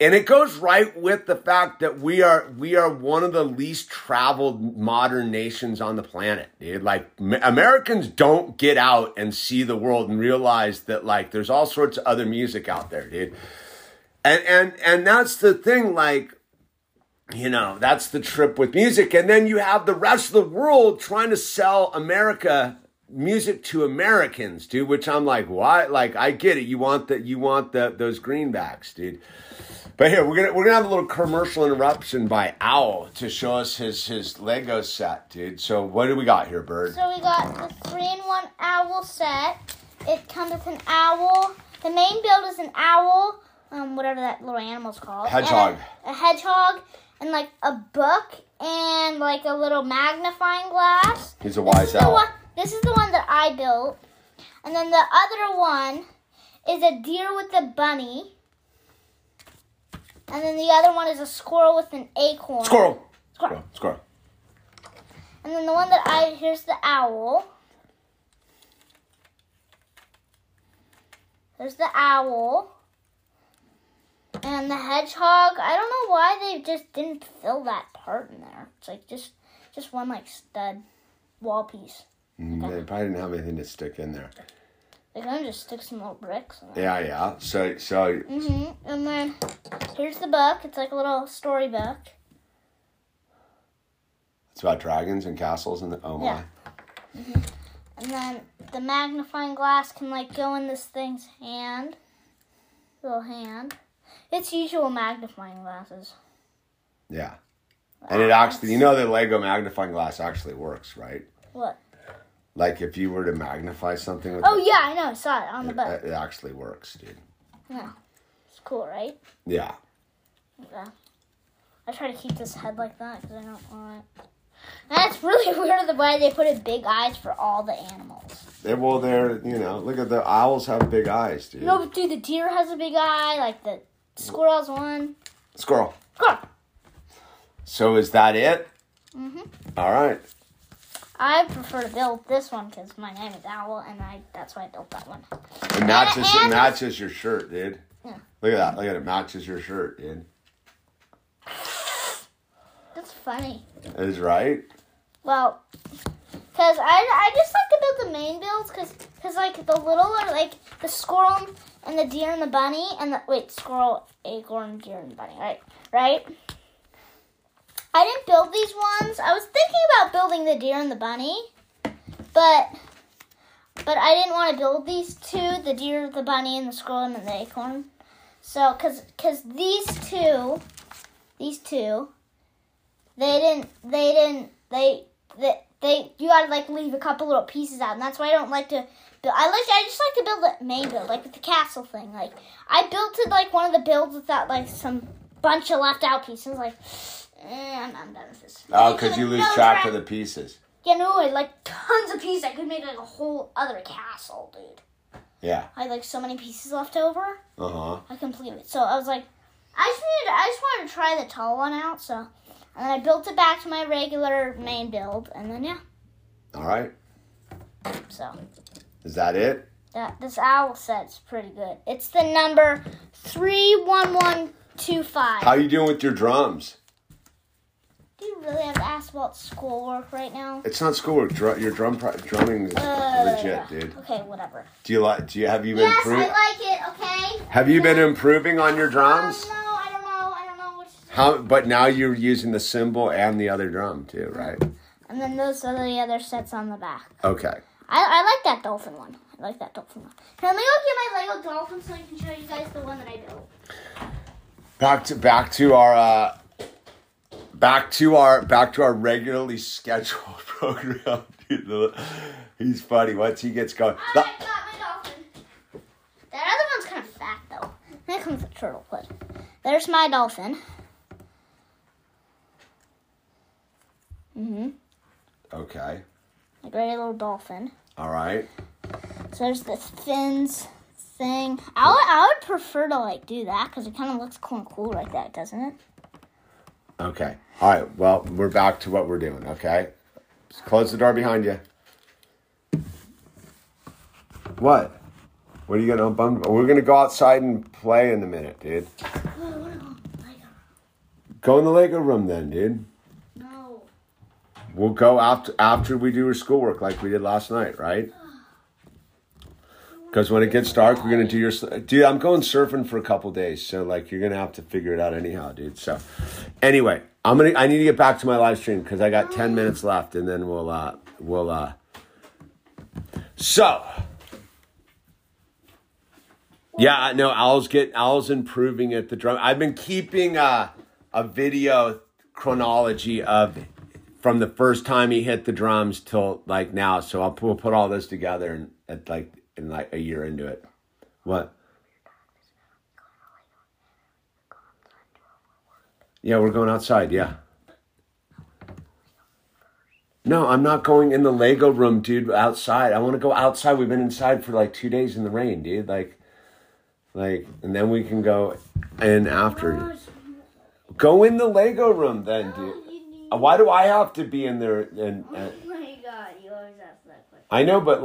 And it goes right with the fact that we are one of the least traveled modern nations on the planet, dude. Like, Americans don't get out and see the world and realize that, like, there's all sorts of other music out there, dude. And that's the thing, like, you know, that's the trip with music. And then you have the rest of the world trying to sell America music to Americans, dude, which I'm like, why? Like, I get it. You want those greenbacks, dude. But here, we're gonna have a little commercial interruption by Owl to show us his Lego set, dude. So what do we got here, Bird? So we got the 3-in-1 owl set. It comes with an owl. The main build is an owl, whatever that little animal's called. Hedgehog. A hedgehog. And, like, a book and, like, a little magnifying glass. He's a wise owl. This is the one that I built. And then the other one is a deer with a bunny. And then the other one is a squirrel with an acorn. Squirrel. And then the one that here's the owl. There's the owl. And the hedgehog, I don't know why they just didn't fill that part in there. It's like just one, like, stud wall piece. They probably didn't have anything to stick in there. They're going to just stick some little bricks in there. Yeah. So. Mm-hmm. And then here's the book. It's like a little storybook. It's about dragons and castles and oh my. Mm-hmm. And then the magnifying glass can, like, go in this thing's hand. Little hand. It's usual magnifying glasses. Yeah. And it actually, you know, the Lego magnifying glass actually works, right? What? Like, if you were to magnify something with yeah, I know. I saw it on the book. It actually works, dude. Yeah. It's cool, right? Yeah. Okay. I try to keep this head like that because I don't want it. That's really weird the way they put in big eyes for all the animals. They're, you know, look at the owls have big eyes, dude. No, but dude, the deer has a big eye, like the squirrel's one. Squirrel. So is that it? Mm-hmm. All right. I prefer to build this one because my name is Owl, and that's why I built that one. It matches, it matches your shirt, dude. Yeah. Look at that. Look at it. It matches your shirt, dude. That's funny. That is right. Well, because I just like to build the main builds because like the little are like the squirrel and the deer and the bunny and the squirrel, acorn, deer and bunny, right? I didn't build these ones. I was thinking about building the deer and the bunny, but I didn't want to build these two, the deer, the bunny, and the squirrel and the acorn. So because these two. They you gotta, like, leave a couple little pieces out, and that's why I don't like to build. I just like to build the main build, like with the castle thing. Like, I built it like one of the builds without, like, some bunch of left out pieces. Like, I'm done with this. Oh, because you lose track of the pieces. Yeah, no, like, tons of pieces. I could make, like, a whole other castle, dude. Yeah. I had, like, so many pieces left over. I completed it. So I was like, I just wanted to try the tall one out, so. And then I built it back to my regular main build, and then, yeah. All right. So. Is that it? This owl set's pretty good. It's the number 31125. How you doing with your drums? Do you really have to ask about schoolwork right now? It's not schoolwork. Your drumming is legit, dude. Okay, whatever. Have you been improving? Yes, I like it. Okay. Have you been improving on your drums? No, I don't know. But now you're using the cymbal and the other drum too, right? And then those are the other sets on the back. Okay. I like that dolphin one. Now, let me go get my Lego dolphin so I can show you guys the one that I built. Back to our regularly scheduled program. He's funny once he gets going. I got my dolphin. That other one's kind of fat though. That comes with turtle foot. There's my dolphin. Mhm. Okay. A great little dolphin. All right. So there's the fins thing. I would prefer to do that because it kind of looks cool and cool like that, doesn't it? Okay. All right. Well, we're back to what we're doing. Okay. Just close the door behind you. What? What are you gonna unbundle? We're gonna go outside and play in a minute, dude. Go in the Lego room then, dude. We'll go after we do our schoolwork like we did last night, right? Because when it gets dark, we're going to do your... Dude, I'm going surfing for a couple days, so, you're going to have to figure it out anyhow, dude. So, anyway, I need to get back to my live stream because I got 10 minutes left, and then we'll... So... Yeah, no, Owl's improving at the drum. I've been keeping a video chronology of... From the first time he hit the drums till now, so we'll put all this together and in a year into it. What? Yeah, we're going outside. Yeah. No, I'm not going in the Lego room, dude. Outside. I want to go outside. We've been inside for 2 days in the rain, dude. And then we can go in after. Go in the Lego room then, dude. Why do I have to be in there? Oh my God, you always ask that question. I know, but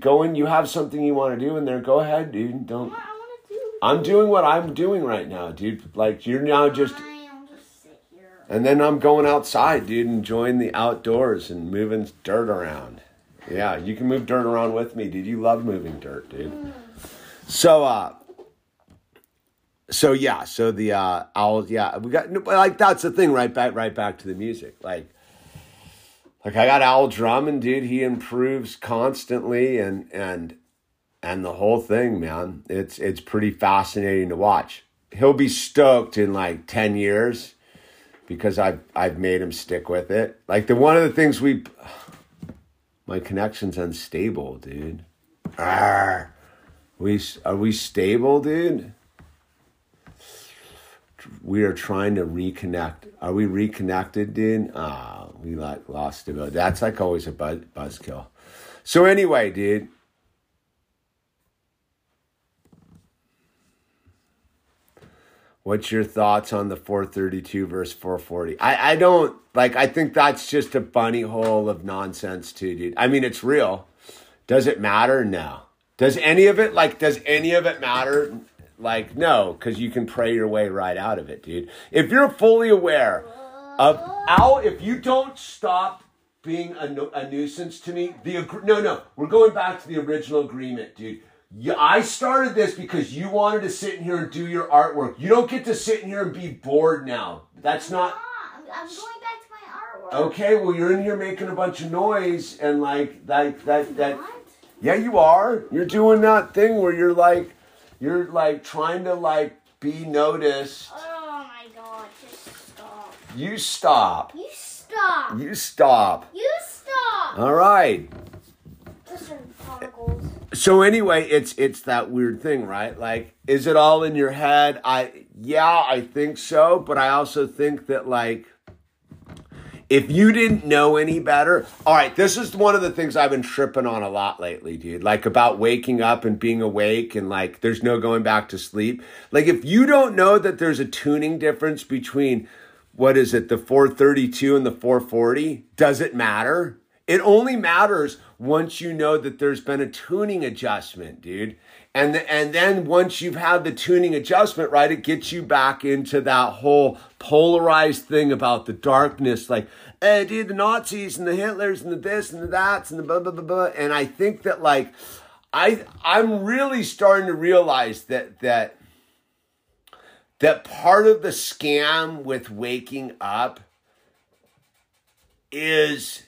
go in. You have something you want to do in there. Go ahead, dude. Don't. What I want to do. I'm doing what I'm doing right now, dude. You're now just. I'll just sit here. And then I'm going outside, dude, enjoying the outdoors and moving dirt around. Yeah, you can move dirt around with me, dude. You love moving dirt, dude. So, So yeah, the owls, yeah, we got that's the thing, right back to the music. I got Owl drumming, dude. He improves constantly and the whole thing, man. It's pretty fascinating to watch. He'll be stoked in 10 years because I've made him stick with it. My connection's unstable, dude. Are we stable, dude? We are trying to reconnect. Are we reconnected, dude? We lost it. That's always a buzzkill. So anyway, dude. What's your thoughts on the 432 verse 440? I don't, I think that's just a bunny hole of nonsense too, dude. I mean, it's real. Does it matter? No. Does any of it, does any of it matter? No, because you can pray your way right out of it, dude. If you're fully aware of if you don't stop being a nuisance to me, we're going back to the original agreement, dude. I started this because you wanted to sit in here and do your artwork. You don't get to sit in here and be bored now. That's not... I'm going back to my artwork. Okay, well, you're in here making a bunch of noise and that... What? Yeah, you are. You're doing that thing where you're You're trying to be noticed. Oh my God, just stop. You stop. You stop. You stop. You stop. All right. Those are particles. So anyway, it's that weird thing, right? Is it all in your head? I think so, but I also think that If you didn't know any better, all right, this is one of the things I've been tripping on a lot lately, dude, like about waking up and being awake and like there's no going back to sleep. Like if you don't know that there's a tuning difference between, what is it, the 432 and the 440, does it matter? It only matters once you know that there's been a tuning adjustment, dude. And then once you've had the tuning adjustment, right, it gets you back into that whole polarized thing about the darkness. Like, hey, dude, the Nazis and the Hitlers and the this and the that's and the blah, blah, blah, blah. And I think that, like, I'm really starting to realize that part of the scam with waking up is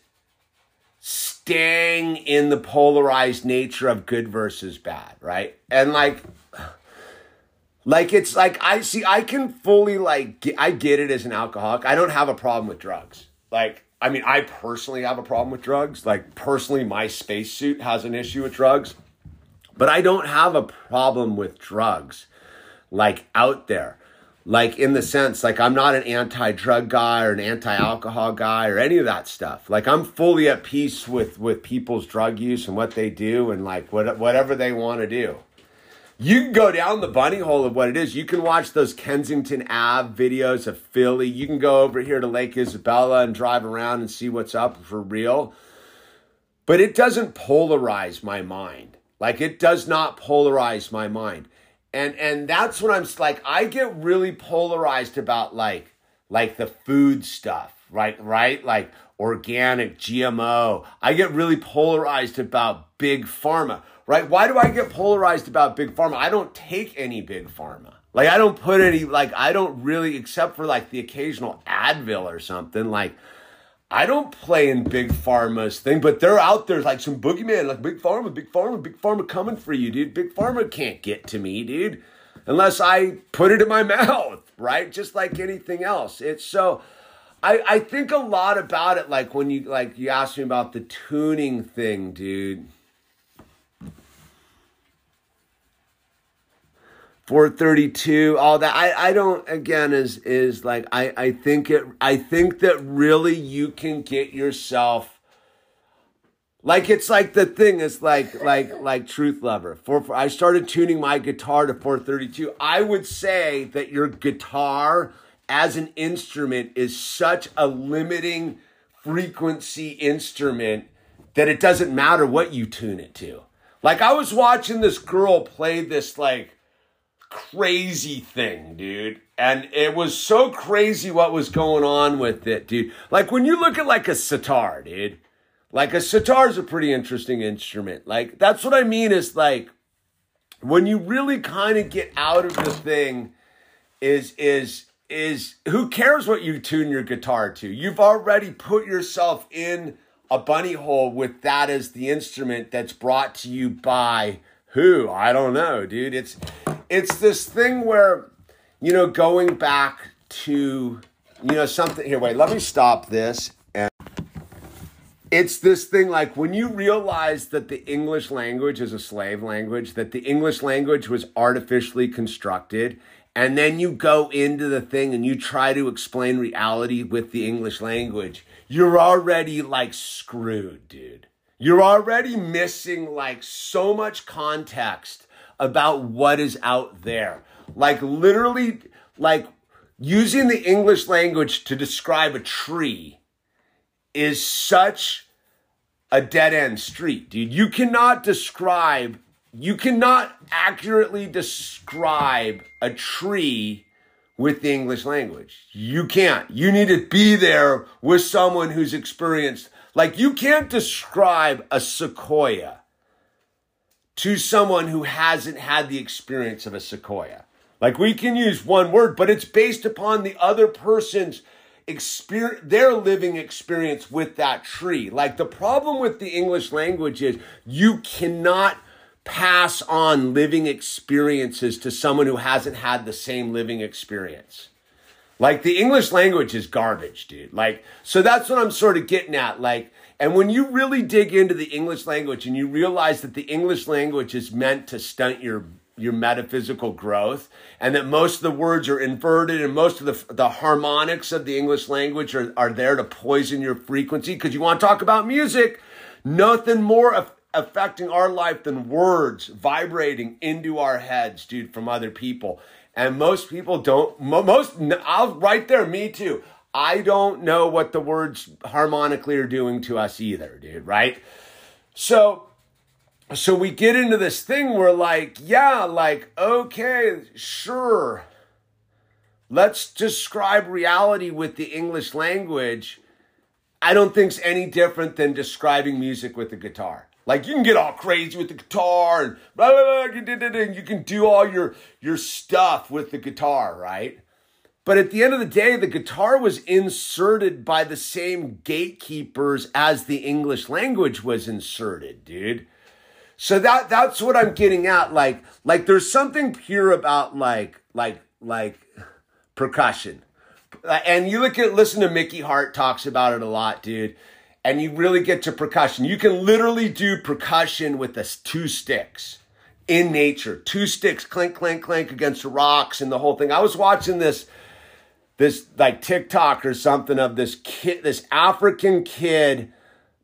staying in the polarized nature of good versus bad, right? And like it's like I can fully I get it as an alcoholic. I don't have a problem with drugs. Like, I mean, I personally have a problem with drugs. Like, personally, my spacesuit has an issue with drugs, but I don't have a problem with drugs, like out there. Like, in the sense, like, I'm not an anti-drug guy or an anti-alcohol guy or any of that stuff. Like, I'm fully at peace with people's drug use and what they do and, like, whatever they want to do. You can go down the bunny hole of what it is. You can watch those Kensington Ave videos of Philly. You can go over here to Lake Isabella and drive around and see what's up for real. But it doesn't polarize my mind. Like, it does not polarize my mind. And that's when I'm like, I get really polarized about like the food stuff, right? Like organic, GMO. I get really polarized about big pharma, right? Why do I get polarized about big pharma? I don't take any big pharma. Like, I don't put any, like, I don't really, except for like the occasional Advil or something, like, I don't play in big pharma's thing, but they're out there like some boogeyman, like big pharma coming for you, dude. Big pharma can't get to me, dude, unless I put it in my mouth, right? Just like anything else. It's so, I think a lot about it. Like when you asked me about the tuning thing, dude. 432, all that. I don't, again, is like, I think that really you can get yourself, like, it's like the thing is like Truth Lover. I started tuning my guitar to 432. I would say that your guitar as an instrument is such a limiting frequency instrument that it doesn't matter what you tune it to. Like, I was watching this girl play this, like, crazy thing, dude, and it was so crazy what was going on with it, dude. Like, when you look at like a sitar, dude, like a sitar is a pretty interesting instrument. Like, that's what I mean, is like when you really kind of get out of the thing is who cares what you tune your guitar to? You've already put yourself in a bunny hole with that as the instrument that's brought to you by who? I don't know, dude. It's this thing where, you know, going back to, you know, something here. Wait, let me stop this. And it's this thing, like, when you realize that the English language is a slave language, that the English language was artificially constructed, and then you go into the thing and you try to explain reality with the English language, you're already, like, screwed, dude. You're already missing, like, so much context about what is out there. Like, literally, like, using the English language to describe a tree is such a dead-end street, dude. You cannot accurately describe a tree with the English language. You can't. You need to be there with someone who's experienced. Like, you can't describe a sequoia to someone who hasn't had the experience of a sequoia. Like, we can use one word, but it's based upon the other person's experience, their living experience with that tree. Like, the problem with the English language is you cannot pass on living experiences to someone who hasn't had the same living experience. Like, the English language is garbage, dude. Like, so that's what I'm sort of getting at. Like, and when you really dig into the English language and you realize that the English language is meant to stunt your your metaphysical growth, and that most of the words are inverted and most of the harmonics of the English language are there to poison your frequency, because you want to talk about music. Nothing more affecting our life than words vibrating into our heads, dude, from other people. And most people don't, I'll right there, me too. I don't know what the words harmonically are doing to us either, dude, right? So we get into this thing where like, yeah, like, okay, sure. Let's describe reality with the English language. I don't think's any different than describing music with the guitar. Like, you can get all crazy with the guitar and blah, blah, blah, and you can do all your stuff with the guitar, right? But at the end of the day, the guitar was inserted by the same gatekeepers as the English language was inserted, dude. So that's what I'm getting at. Like there's something pure about like percussion. And you listen to Mickey Hart talks about it a lot, dude. And you really get to percussion. You can literally do percussion with the two sticks in nature. Two sticks, clink, clink, clink against the rocks and the whole thing. I was watching this like TikTok or something of this kid, this African kid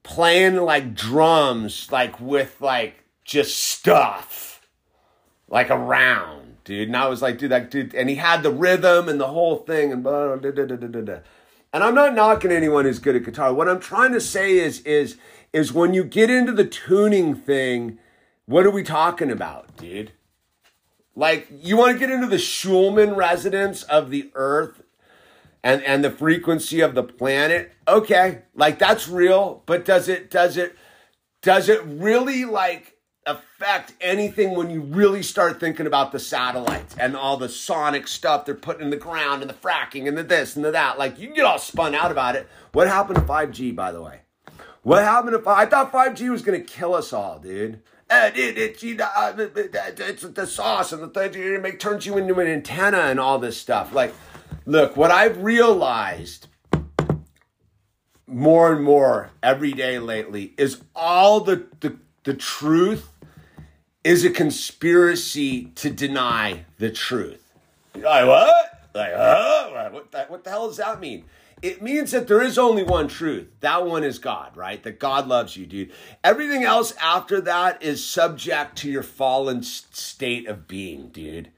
playing like drums, like with like just stuff, like around, dude. And I was like, dude, that dude, and he had the rhythm and the whole thing and blah, blah, blah, blah, blah, blah. And I'm not knocking anyone who's good at guitar. What I'm trying to say is when you get into the tuning thing, what are we talking about, dude? Like, you want to get into the Schulman resonance of the earth and the frequency of the planet? Okay, like that's real, but does it really like affect anything when you really start thinking about the satellites and all the sonic stuff they're putting in the ground and the fracking and the this and the that? Like, you can get all spun out about it. What happened to 5G, by the way? What happened to I thought 5G was gonna kill us all, dude. It's the sauce and the thing it turns you into an antenna and all this stuff. Like, look, what I've realized more and more every day lately is all the truth is a conspiracy to deny the truth. Like, what? Like, huh? What the hell does that mean? It means that there is only one truth. That one is God, right? That God loves you, dude. Everything else after that is subject to your fallen state of being, dude.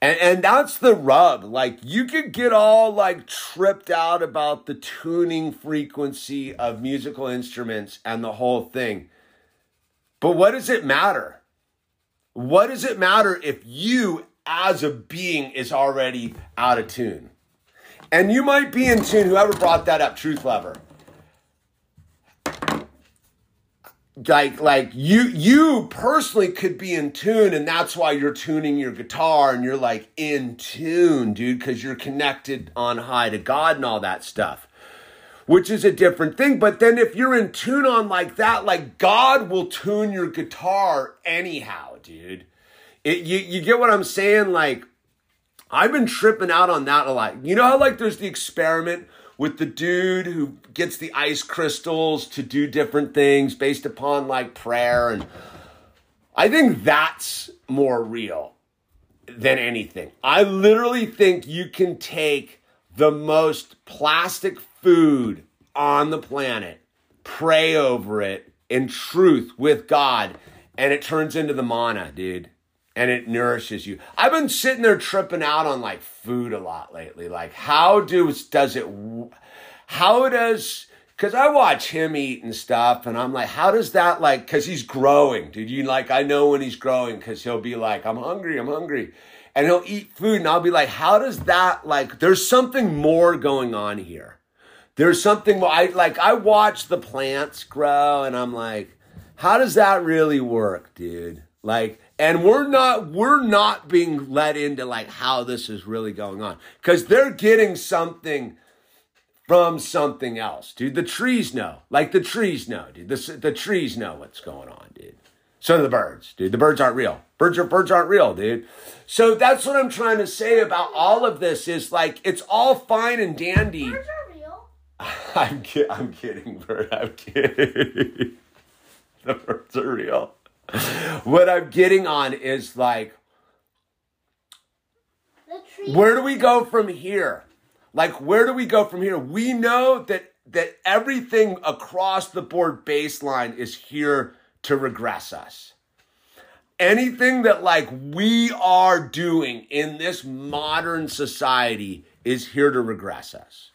And that's the rub. Like, you could get all like tripped out about the tuning frequency of musical instruments and the whole thing. But what does it matter? What does it matter if you as a being is already out of tune? And you might be in tune, whoever brought that up, Truth Lover. Like you personally could be in tune, and that's why you're tuning your guitar and you're like in tune, dude, because you're connected on high to God and all that stuff, which is a different thing. But then if you're in tune on like that, like God will tune your guitar anyhow, dude. You get what I'm saying? Like, I've been tripping out on that a lot. You know how like there's the experiment with the dude who gets the ice crystals to do different things based upon like prayer, and I think that's more real than anything. I literally think you can take the most plastic food on the planet, pray over it in truth with God, and it turns into the mana, dude. And it nourishes you. I've been sitting there tripping out on like food a lot lately. Like, because I watch him eat and stuff, and I'm like, how does that like, because he's growing, dude. You like, I know when he's growing, because he'll be like, I'm hungry. And he'll eat food, and I'll be like, how does that like, there's something more going on here. There's something more. I watch the plants grow, and I'm like, how does that really work, dude? Like, and we're not being let into like how this is really going on, because they're getting something from something else, dude. The trees know, dude. The trees know what's going on, dude. So do the birds, dude. The birds aren't real. Birds aren't real, dude. So that's what I'm trying to say about all of this is like, it's all fine and dandy. Birds are real. I'm kidding, bird. I'm kidding. The birds are real. What I'm getting on is like, Where do we go from here? Like, where do we go from here? We know that everything across the board baseline is here to regress us. Anything that, like, we are doing in this modern society is here to regress us,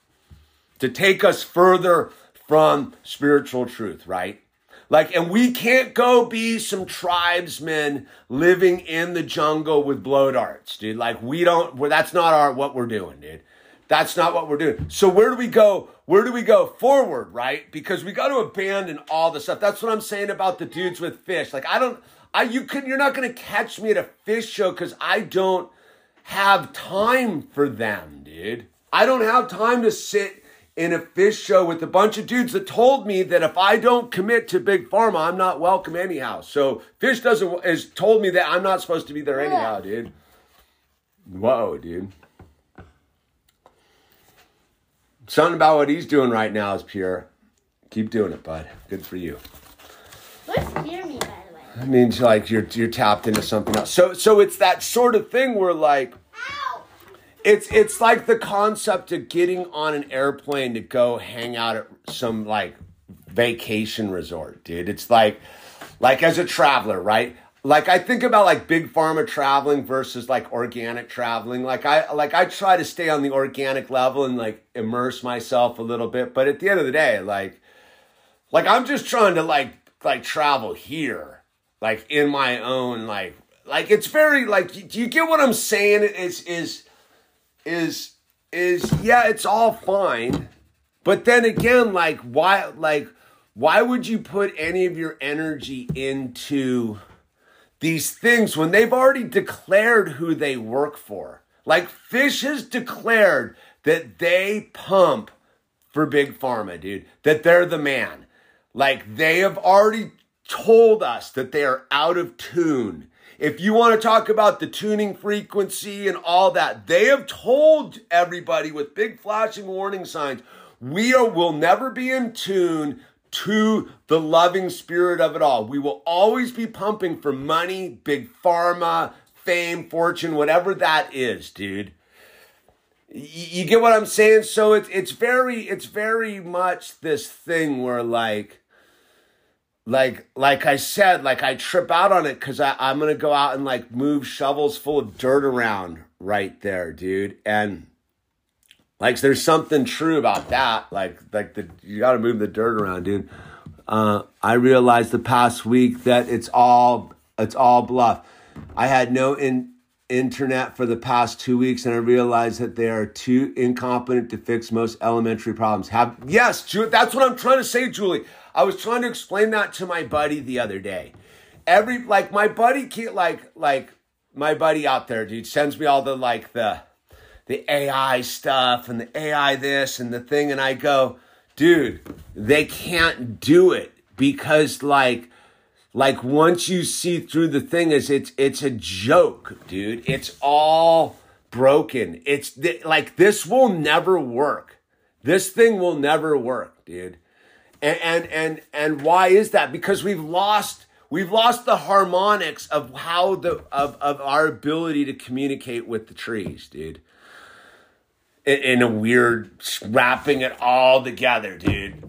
to take us further from spiritual truth, right? Like, and we can't go be some tribesmen living in the jungle with blow darts, dude. Like, that's not what we're doing, dude. That's not what we're doing. So where do we go? Where do we go forward, right? Because we got to abandon all the stuff. That's what I'm saying about the dudes with Phish. Like, you're not going to catch me at a Phish show because I don't have time for them, dude. I don't have time to sit in a Phish show with a bunch of dudes that told me that if I don't commit to Big Pharma, I'm not welcome anyhow. So Phish has told me that I'm not supposed to be there anyhow, dude. Whoa, dude. Something about what he's doing right now is pure. Keep doing it, bud. Good for you. What's pure mean, by the way? It means like you're tapped into something else. So it's that sort of thing where, like, ow! It's like the concept of getting on an airplane to go hang out at some, like, vacation resort, dude. It's like as a traveler, right? Like, I think about, like, big pharma traveling versus, like, organic traveling. Like I try to stay on the organic level and, like, immerse myself a little bit. But at the end of the day, like I'm just trying to like travel here, like, in my own, like it's very, like, do you get what I'm saying? Is yeah, it's all fine. But then again, like, why would you put any of your energy into these things when they've already declared who they work for? Like, Phish has declared that they pump for Big Pharma, dude, that they're the man. Like, they have already told us that they are out of tune. If you want to talk about the tuning frequency and all that, they have told everybody with big flashing warning signs, we will never be in tune to the loving spirit of it all. We will always be pumping for money, Big Pharma, fame, fortune, whatever that is, dude. You get what I'm saying? So it's very much this thing where like I said, like, I trip out on it because I'm gonna go out and, like, move shovels full of dirt around right there, dude. And like, there's something true about that. Like you gotta move the dirt around, dude. I realized the past week that it's all bluff. I had no internet for the past 2 weeks, and I realized that they are too incompetent to fix most elementary problems. That's what I'm trying to say, Julie. I was trying to explain that to my buddy the other day. My buddy out there, dude, sends me all the, like, the AI stuff and the AI this and the thing, and I go, dude, they can't do it because like once you see through the thing, is it's a joke, dude. It's all broken. This will never work. This thing will never work, dude. And why is that? Because we've lost the harmonics of how of our ability to communicate with the trees, dude. In a weird wrapping it all together, dude.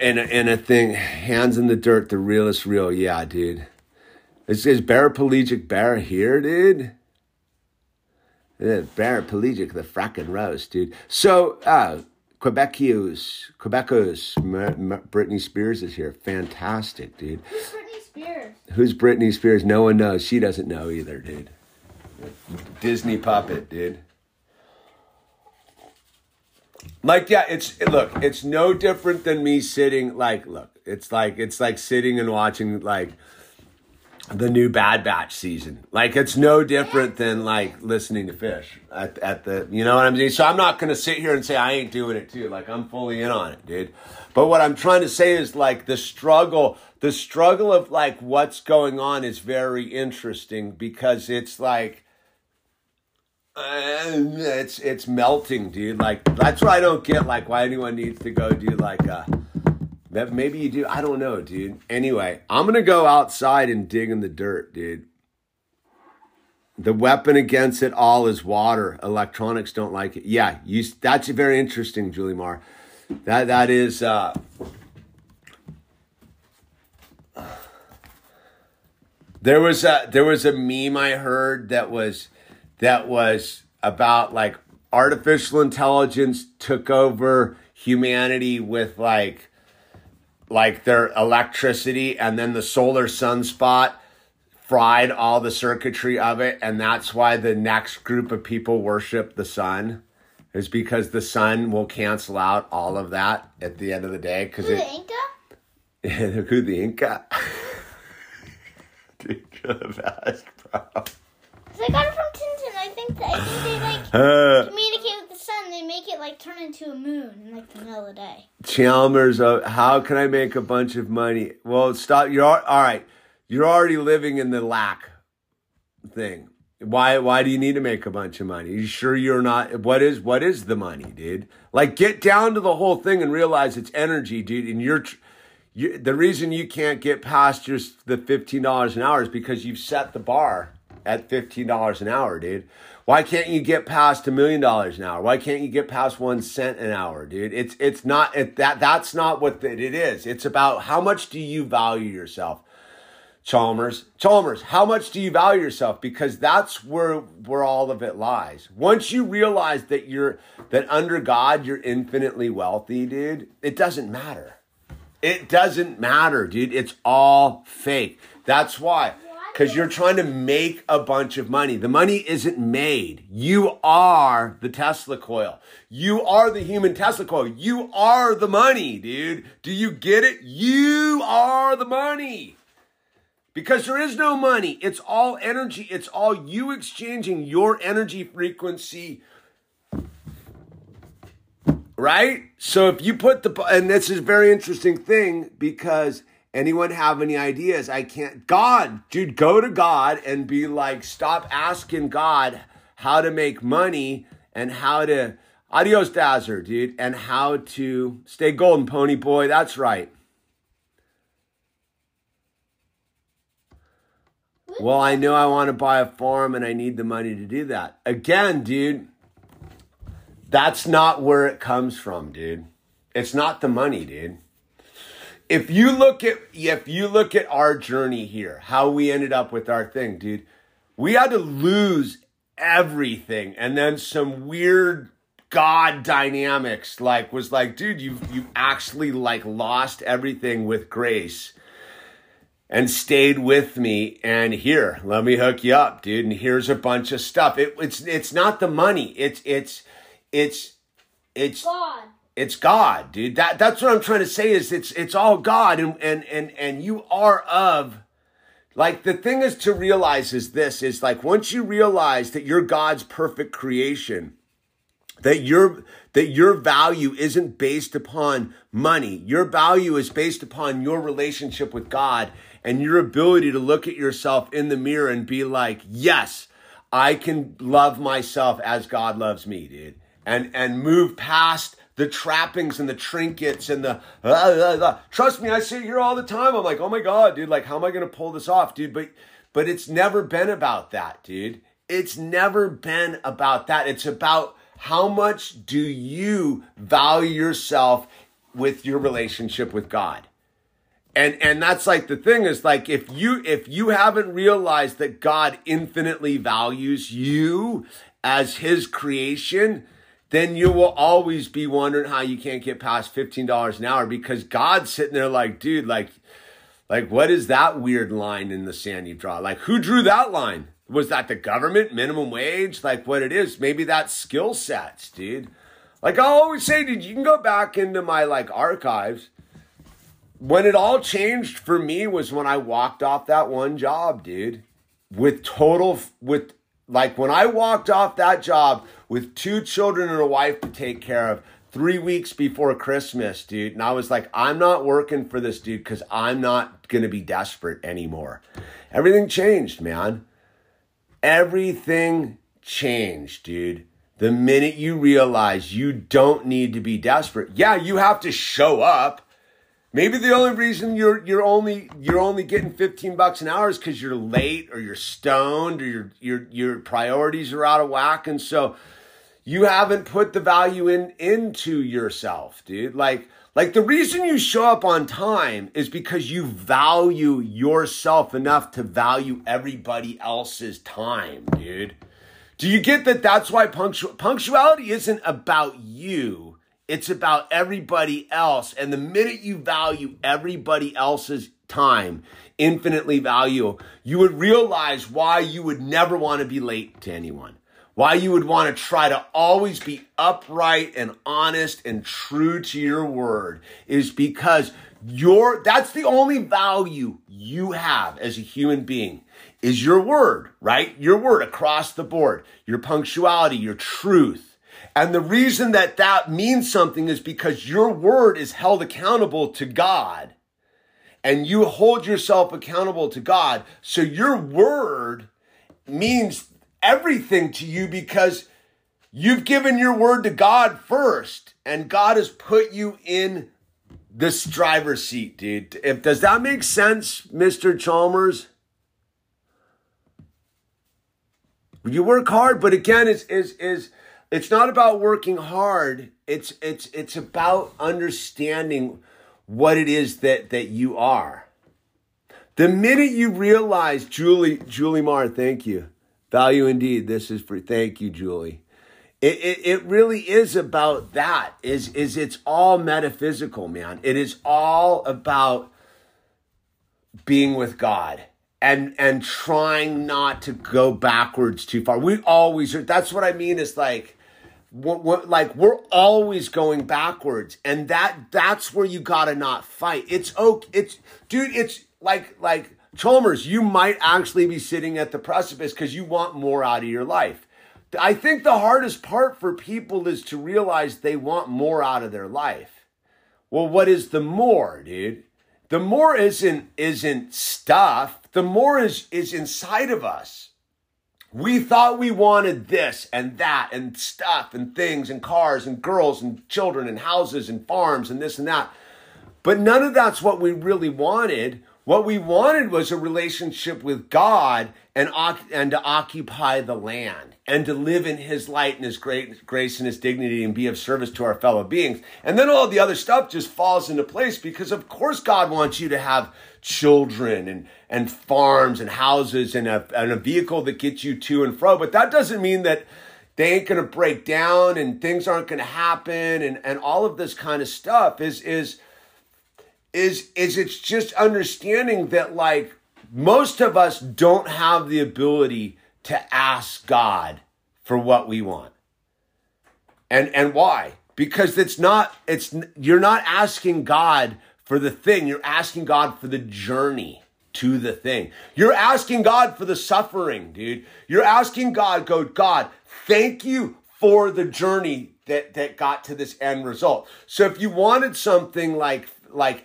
In a thing, hands in the dirt, the realest real. Yeah, dude. Is paraplegic bear here, dude? Yeah, paraplegic, the frackin' roast, dude. So, Quebecers, Britney Spears is here. Fantastic, dude. Who's Britney Spears? No one knows. She doesn't know either, dude. Disney puppet, dude. Like, yeah, it's no different than me sitting, like, look, it's like sitting and watching, like, the new Bad Batch season. Like, it's no different than, like, listening to Phish at the, you know what I'm saying? So I'm not going to sit here and say I ain't doing it too. Like, I'm fully in on it, dude. But what I'm trying to say is, like, the struggle of, like, what's going on is very interesting because it's like, it's melting, dude. Like, that's what I don't get, like, why anyone needs to go do, like, maybe you do, I don't know, dude. Anyway, I'm gonna go outside and dig in the dirt, dude. The weapon against it all is water. Electronics don't like it. Yeah, that's very interesting, Julie Marr. That is... There was a meme I heard that was about like artificial intelligence took over humanity with like their electricity, and then the solar sunspot fried all the circuitry of it, and that's why the next group of people worship the sun, is because the sun will cancel out all of that at the end of the day. Because Who the Inca? Dude, you're the best, bro. Because I got it from Tintin. I think they like communicate with the sun. They make it like turn into a moon in like the middle of the day. Chalmers, how can I make a bunch of money? Well, stop. All right. You're already living in the lack thing. Why do you need to make a bunch of money? Are you sure you're not? What is the money, dude? Like, get down to the whole thing and realize it's energy, dude. And you're. The reason you can't get past the $15 an hour is because you've set the bar at $15 an hour, dude. Why can't you get past $1 million an hour? Why can't you get past 1 cent an hour, dude? It's not that's not what it is. It's about how much do you value yourself, Chalmers. Chalmers, how much do you value yourself? Because that's where all of it lies. Once you realize that that under God you're infinitely wealthy, dude, it doesn't matter. It doesn't matter, dude. It's all fake. That's why. Because you're trying to make a bunch of money. The money isn't made. You are the Tesla coil. You are the human Tesla coil. You are the money, dude. Do you get it? You are the money. Because there is no money. It's all energy. It's all you exchanging your energy frequency. Right? So if you put and this is a very interesting thing, because anyone have any ideas? God, dude, go to God and be like, stop asking God how to make money and how to, adios Dazzer, dude, and how to stay golden, pony boy. That's right. Well, I know I want to buy a farm and I need the money to do that. Again, dude. That's not where it comes from, dude. It's not the money, dude. If you look at our journey here, how we ended up with our thing, dude, we had to lose everything, and then some weird God dynamics was like, dude, you actually like lost everything with grace. And stayed with me, and here, let me hook you up, dude. And here's a bunch of stuff. It's not the money. It's God. It's God, dude. That's what I'm trying to say is it's all God, and you are of, like, the thing is to realize is this is like, once you realize that you're God's perfect creation, that your value isn't based upon money. Your value is based upon your relationship with God and your ability to look at yourself in the mirror and be like, yes, I can love myself as God loves me, dude. And move past the trappings and the trinkets and the... Trust me, I sit here all the time. I'm like, oh my God, dude, like, how am I going to pull this off, dude? But it's never been about that, dude. It's never been about that. It's about how much do you value yourself with your relationship with God. And that's like the thing is like, if you haven't realized that God infinitely values you as his creation, then you will always be wondering how you can't get past $15 an hour, because God's sitting there like, dude, like what is that weird line in the sand you draw? Like, who drew that line? Was that the government, minimum wage? Like, what it is? Maybe that's skill sets, dude. Like I always say, dude, you can go back into my like archives. When it all changed for me was when I walked off that one job, dude, when I walked off that job with 2 children and a wife to take care of 3 weeks before Christmas, dude. And I was like, I'm not working for this, dude, because I'm not going to be desperate anymore. Everything changed, man. Everything changed, dude. The minute you realize you don't need to be desperate. Yeah, you have to show up. Maybe the only reason you're only getting $15 an hour is because you're late or you're stoned or your priorities are out of whack, and so you haven't put the value into yourself, dude. Like the reason you show up on time is because you value yourself enough to value everybody else's time, dude. Do you get that? That's why punctuality isn't about you. It's about everybody else. And the minute you value everybody else's time, infinitely value, you would realize why you would never want to be late to anyone. Why you would want to try to always be upright and honest and true to your word is because that's the only value you have as a human being is your word, right? Your word across the board, your punctuality, your truth. And the reason that that means something is because your word is held accountable to God and you hold yourself accountable to God. So your word means everything to you because you've given your word to God first and God has put you in this driver's seat, dude. Does that make sense, Mr. Chalmers? You work hard, but again, it's not about working hard. It's about understanding what it is that you are. The minute you realize, Julie Marr, thank you. Value indeed. This is for thank you, Julie. It really is about that. It's all metaphysical, man. It is all about being with God. And trying not to go backwards too far. We always are. That's what I mean is like, we're always going backwards, and that's where you gotta not fight. It's okay. It's like Chalmers. You might actually be sitting at the precipice because you want more out of your life. I think the hardest part for people is to realize they want more out of their life. Well, what is the more, dude? The more isn't stuff. The more is inside of us. We thought we wanted this and that and stuff and things and cars and girls and children and houses and farms and this and that. But none of that's what we really wanted. What we wanted was a relationship with God and to occupy the land and to live in his light and his great grace and his dignity and be of service to our fellow beings. And then all the other stuff just falls into place because, of course, God wants you to have children and farms and houses and a vehicle that gets you to and fro. But that doesn't mean that they ain't going to break down and things aren't going to happen and all of this kind of stuff is it's just understanding that like most of us don't have the ability to ask God for what we want. And why? Because you're not asking God for the thing. You're asking God for the journey to the thing. You're asking God for the suffering, dude. You're asking God, thank you for the journey that got to this end result. So if you wanted something like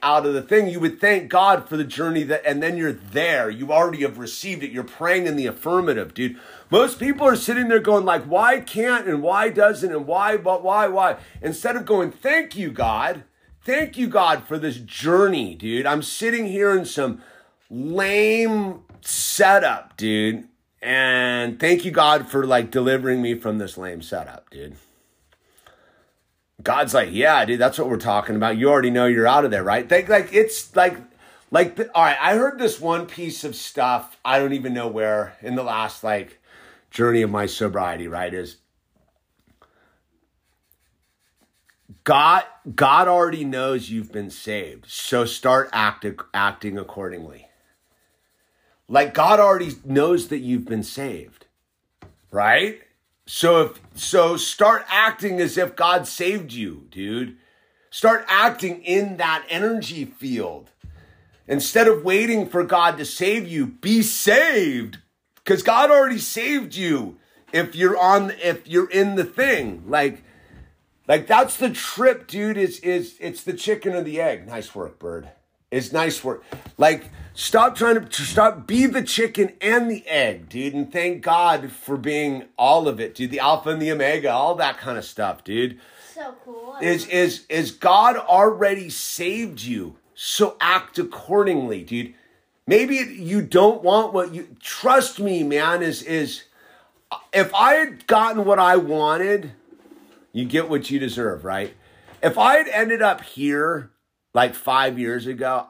out of the thing, you would thank God for the journey and then you're there. You already have received it. You're praying in the affirmative, dude. Most people are sitting there going like, why can't and why doesn't and why, but why? Instead of going, thank you, God. Thank you, God, for this journey, dude. I'm sitting here in some lame setup, dude. And thank you, God, for like delivering me from this lame setup, dude. God's like, yeah, dude, that's what we're talking about. You already know you're out of there, right? All right, I heard this one piece of stuff, I don't even know where, in the last, journey of my sobriety, right, is God already knows you've been saved, so start acting accordingly. Like, God already knows that you've been saved, right? So start acting as if God saved you, dude. Start acting in that energy field. Instead of waiting for God to save you, be saved. Because God already saved you if you're in the thing. Like that's the trip, dude. It's the chicken or the egg. Nice work, bird. It's nice work. Like, stop, be the chicken and the egg, dude. And thank God for being all of it, dude. The alpha and the omega, all that kind of stuff, dude. So cool. Is God already saved you? So act accordingly, dude. Maybe you don't want what you... Trust me, man, is if I had gotten what I wanted, you get what you deserve, right? If I had ended up here like 5 years ago,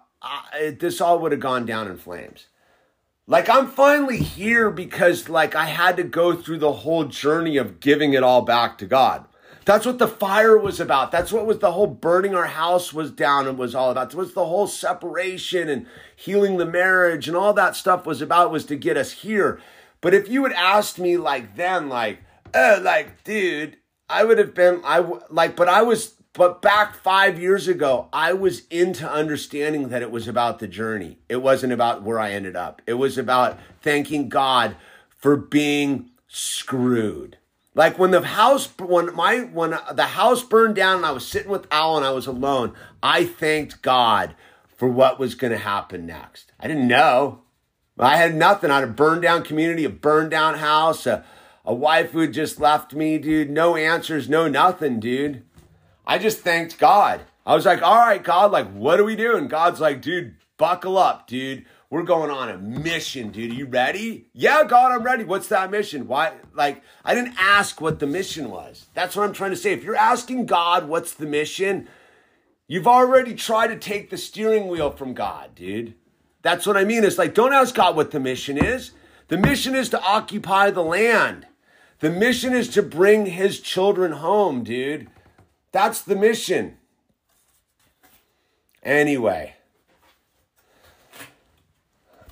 this all would have gone down in flames. Like, I'm finally here because, like, I had to go through the whole journey of giving it all back to God. That's what the fire was about. That's what was the whole burning our house was down and was all about. It was the whole separation and healing the marriage and all that stuff was about, was to get us here. But if you had asked me, like, then, like, oh, like, dude, I would have been, but back 5 years ago, I was into understanding that it was about the journey. It wasn't about where I ended up. It was about thanking God for being screwed. Like when the house burned down and I was sitting with Al and I was alone, I thanked God for what was going to happen next. I didn't know. I had nothing. I had a burned down community, a burned down house, a wife who had just left me, dude. No answers, no nothing, dude. I just thanked God. I was like, all right, God, like, what are we doing? God's like, dude, buckle up, dude. We're going on a mission, dude. You ready? Yeah, God, I'm ready. What's that mission? Why? Like, I didn't ask what the mission was. That's what I'm trying to say. If you're asking God, what's the mission? You've already tried to take the steering wheel from God, dude. That's what I mean. It's like, don't ask God what the mission is. The mission is to occupy the land. The mission is to bring his children home, dude. That's the mission. Anyway.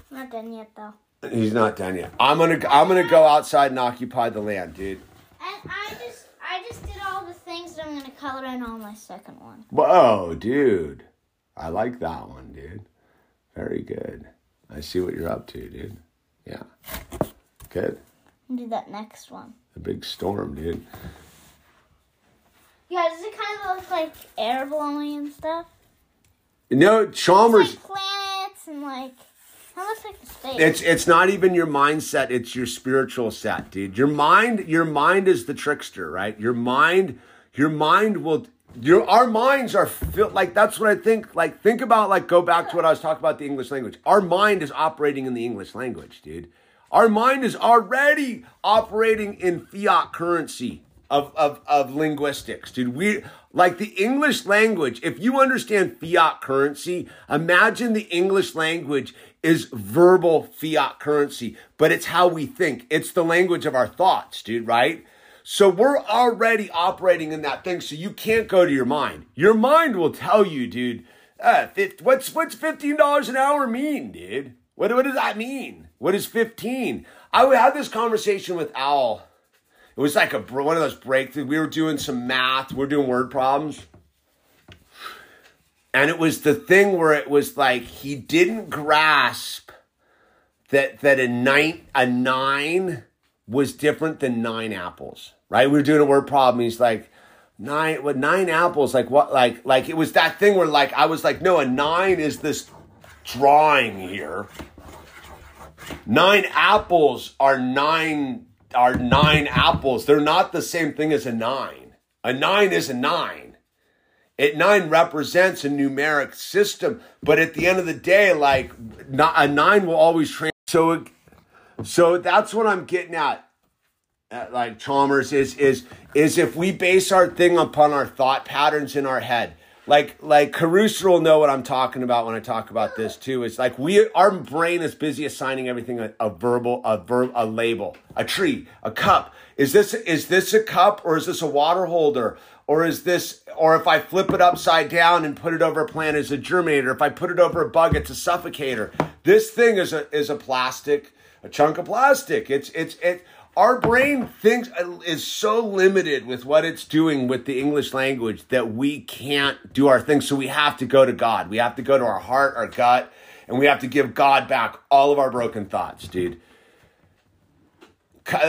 Not done yet, though. He's not done yet. I'm gonna go outside and occupy the land, dude. And I just did all the things that I'm gonna color in on my second one. Whoa, dude! I like that one, dude. Very good. I see what you're up to, dude. Yeah. Good. I'll do that next one. A big storm, dude. Yeah, does it kind of look like air blowing and stuff? No, Chalmers. It's like planets and like. That looks like space. It's not even your mindset, it's your spiritual set, dude. Your mind is the trickster, right? Our minds are filled, like, that's what I think. Like, think about, like, go back to what I was talking about, the English language. Our mind is operating in the English language, dude. Our mind is already operating in fiat currency of linguistics, dude. Like the English language, if you understand fiat currency, imagine the English language is verbal fiat currency, but it's how we think. It's the language of our thoughts, dude, right? So we're already operating in that thing, so you can't go to your mind. Your mind will tell you, dude, what's $15 an hour mean, dude? What does that mean? What is 15? I had this conversation with Al. It was like one of those breakthroughs. We were doing some math. We're doing word problems. And it was the thing where it was like he didn't grasp that a nine was different than nine apples, right? We were doing a word problem. He's like, nine apples, like what? Like it was that thing where, like, I was like, no, a nine is this drawing here. Nine apples are nine apples. They're not the same thing as a nine. A nine is a nine. Nine represents a numeric system, but at the end of the day, like, a nine will always translate. So that's what I'm getting at like, Chalmers, is if we base our thing upon our thought patterns in our head, like Caruso will know what I'm talking about when I talk about this too. It's like our brain is busy assigning everything a label, a tree, a cup. Is this a cup, or is this a water holder, or if I flip it upside down and put it over a plant, it's a germinator. If I put it over a bug, it's a suffocator. This thing is a plastic, a chunk of plastic. Our brain thinks is so limited with what it's doing with the English language that we can't do our thing. So we have to go to God. We have to go to our heart, our gut, and we have to give God back all of our broken thoughts, dude.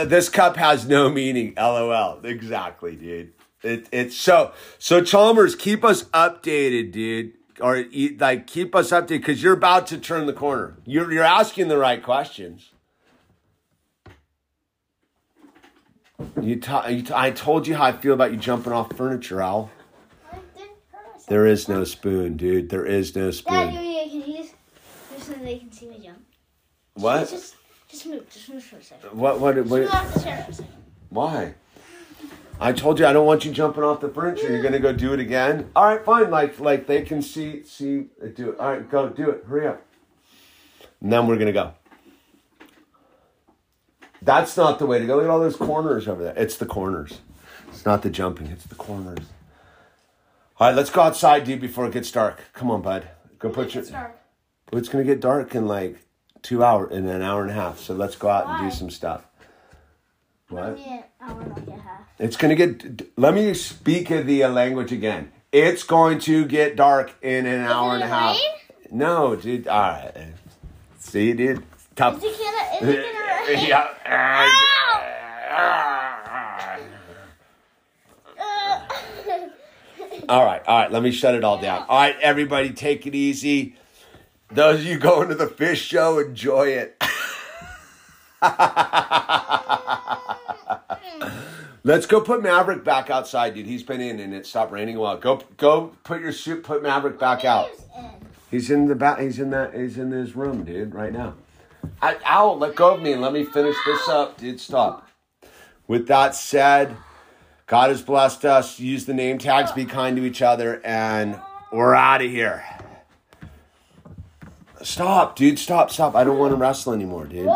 This cup has no meaning, LOL. Exactly, dude. It's so Chalmers, keep us updated, dude. Or, like, keep us updated, because you're about to turn the corner. You're asking the right questions. I told you how I feel about you jumping off furniture, Al. It didn't hurt us There is no spoon, dude. There is no spoon. Yeah, just so they can see me jump. What? Just move for a second. What? Move off the chair for a second. Why? I told you I don't want you jumping off the furniture. You're gonna go do it again. All right, fine. Like they can see do it. All right, go do it. Hurry up. And then we're gonna go. That's not the way to go. Look at all those corners over there. It's the corners. It's not the jumping. It's the corners. All right, let's go outside, dude, before it gets dark. Come on, bud. Go put your. It's gonna get dark in like 2 hours, in an hour and a half. So let's go out and do some stuff. What? It's going to get... Let me speak the language again. It's going to get dark in an hour and a half. No, dude. All right. See, dude. Tough. Is it going to rain? Yeah. All right. Let me shut it all down. All right, everybody, take it easy. Those of you going to the Phish show, enjoy it. Let's go put Maverick back outside, dude. He's been in and it stopped raining a while. Go put your suit, put Maverick back out. He's in the back. He's in his room, dude, right now. Ow, let go of me and let me finish this up, dude. Stop. With that said, God has blessed us. Use the name tags, be kind to each other, and we're out of here. Stop, dude. Stop. I don't want to wrestle anymore, dude.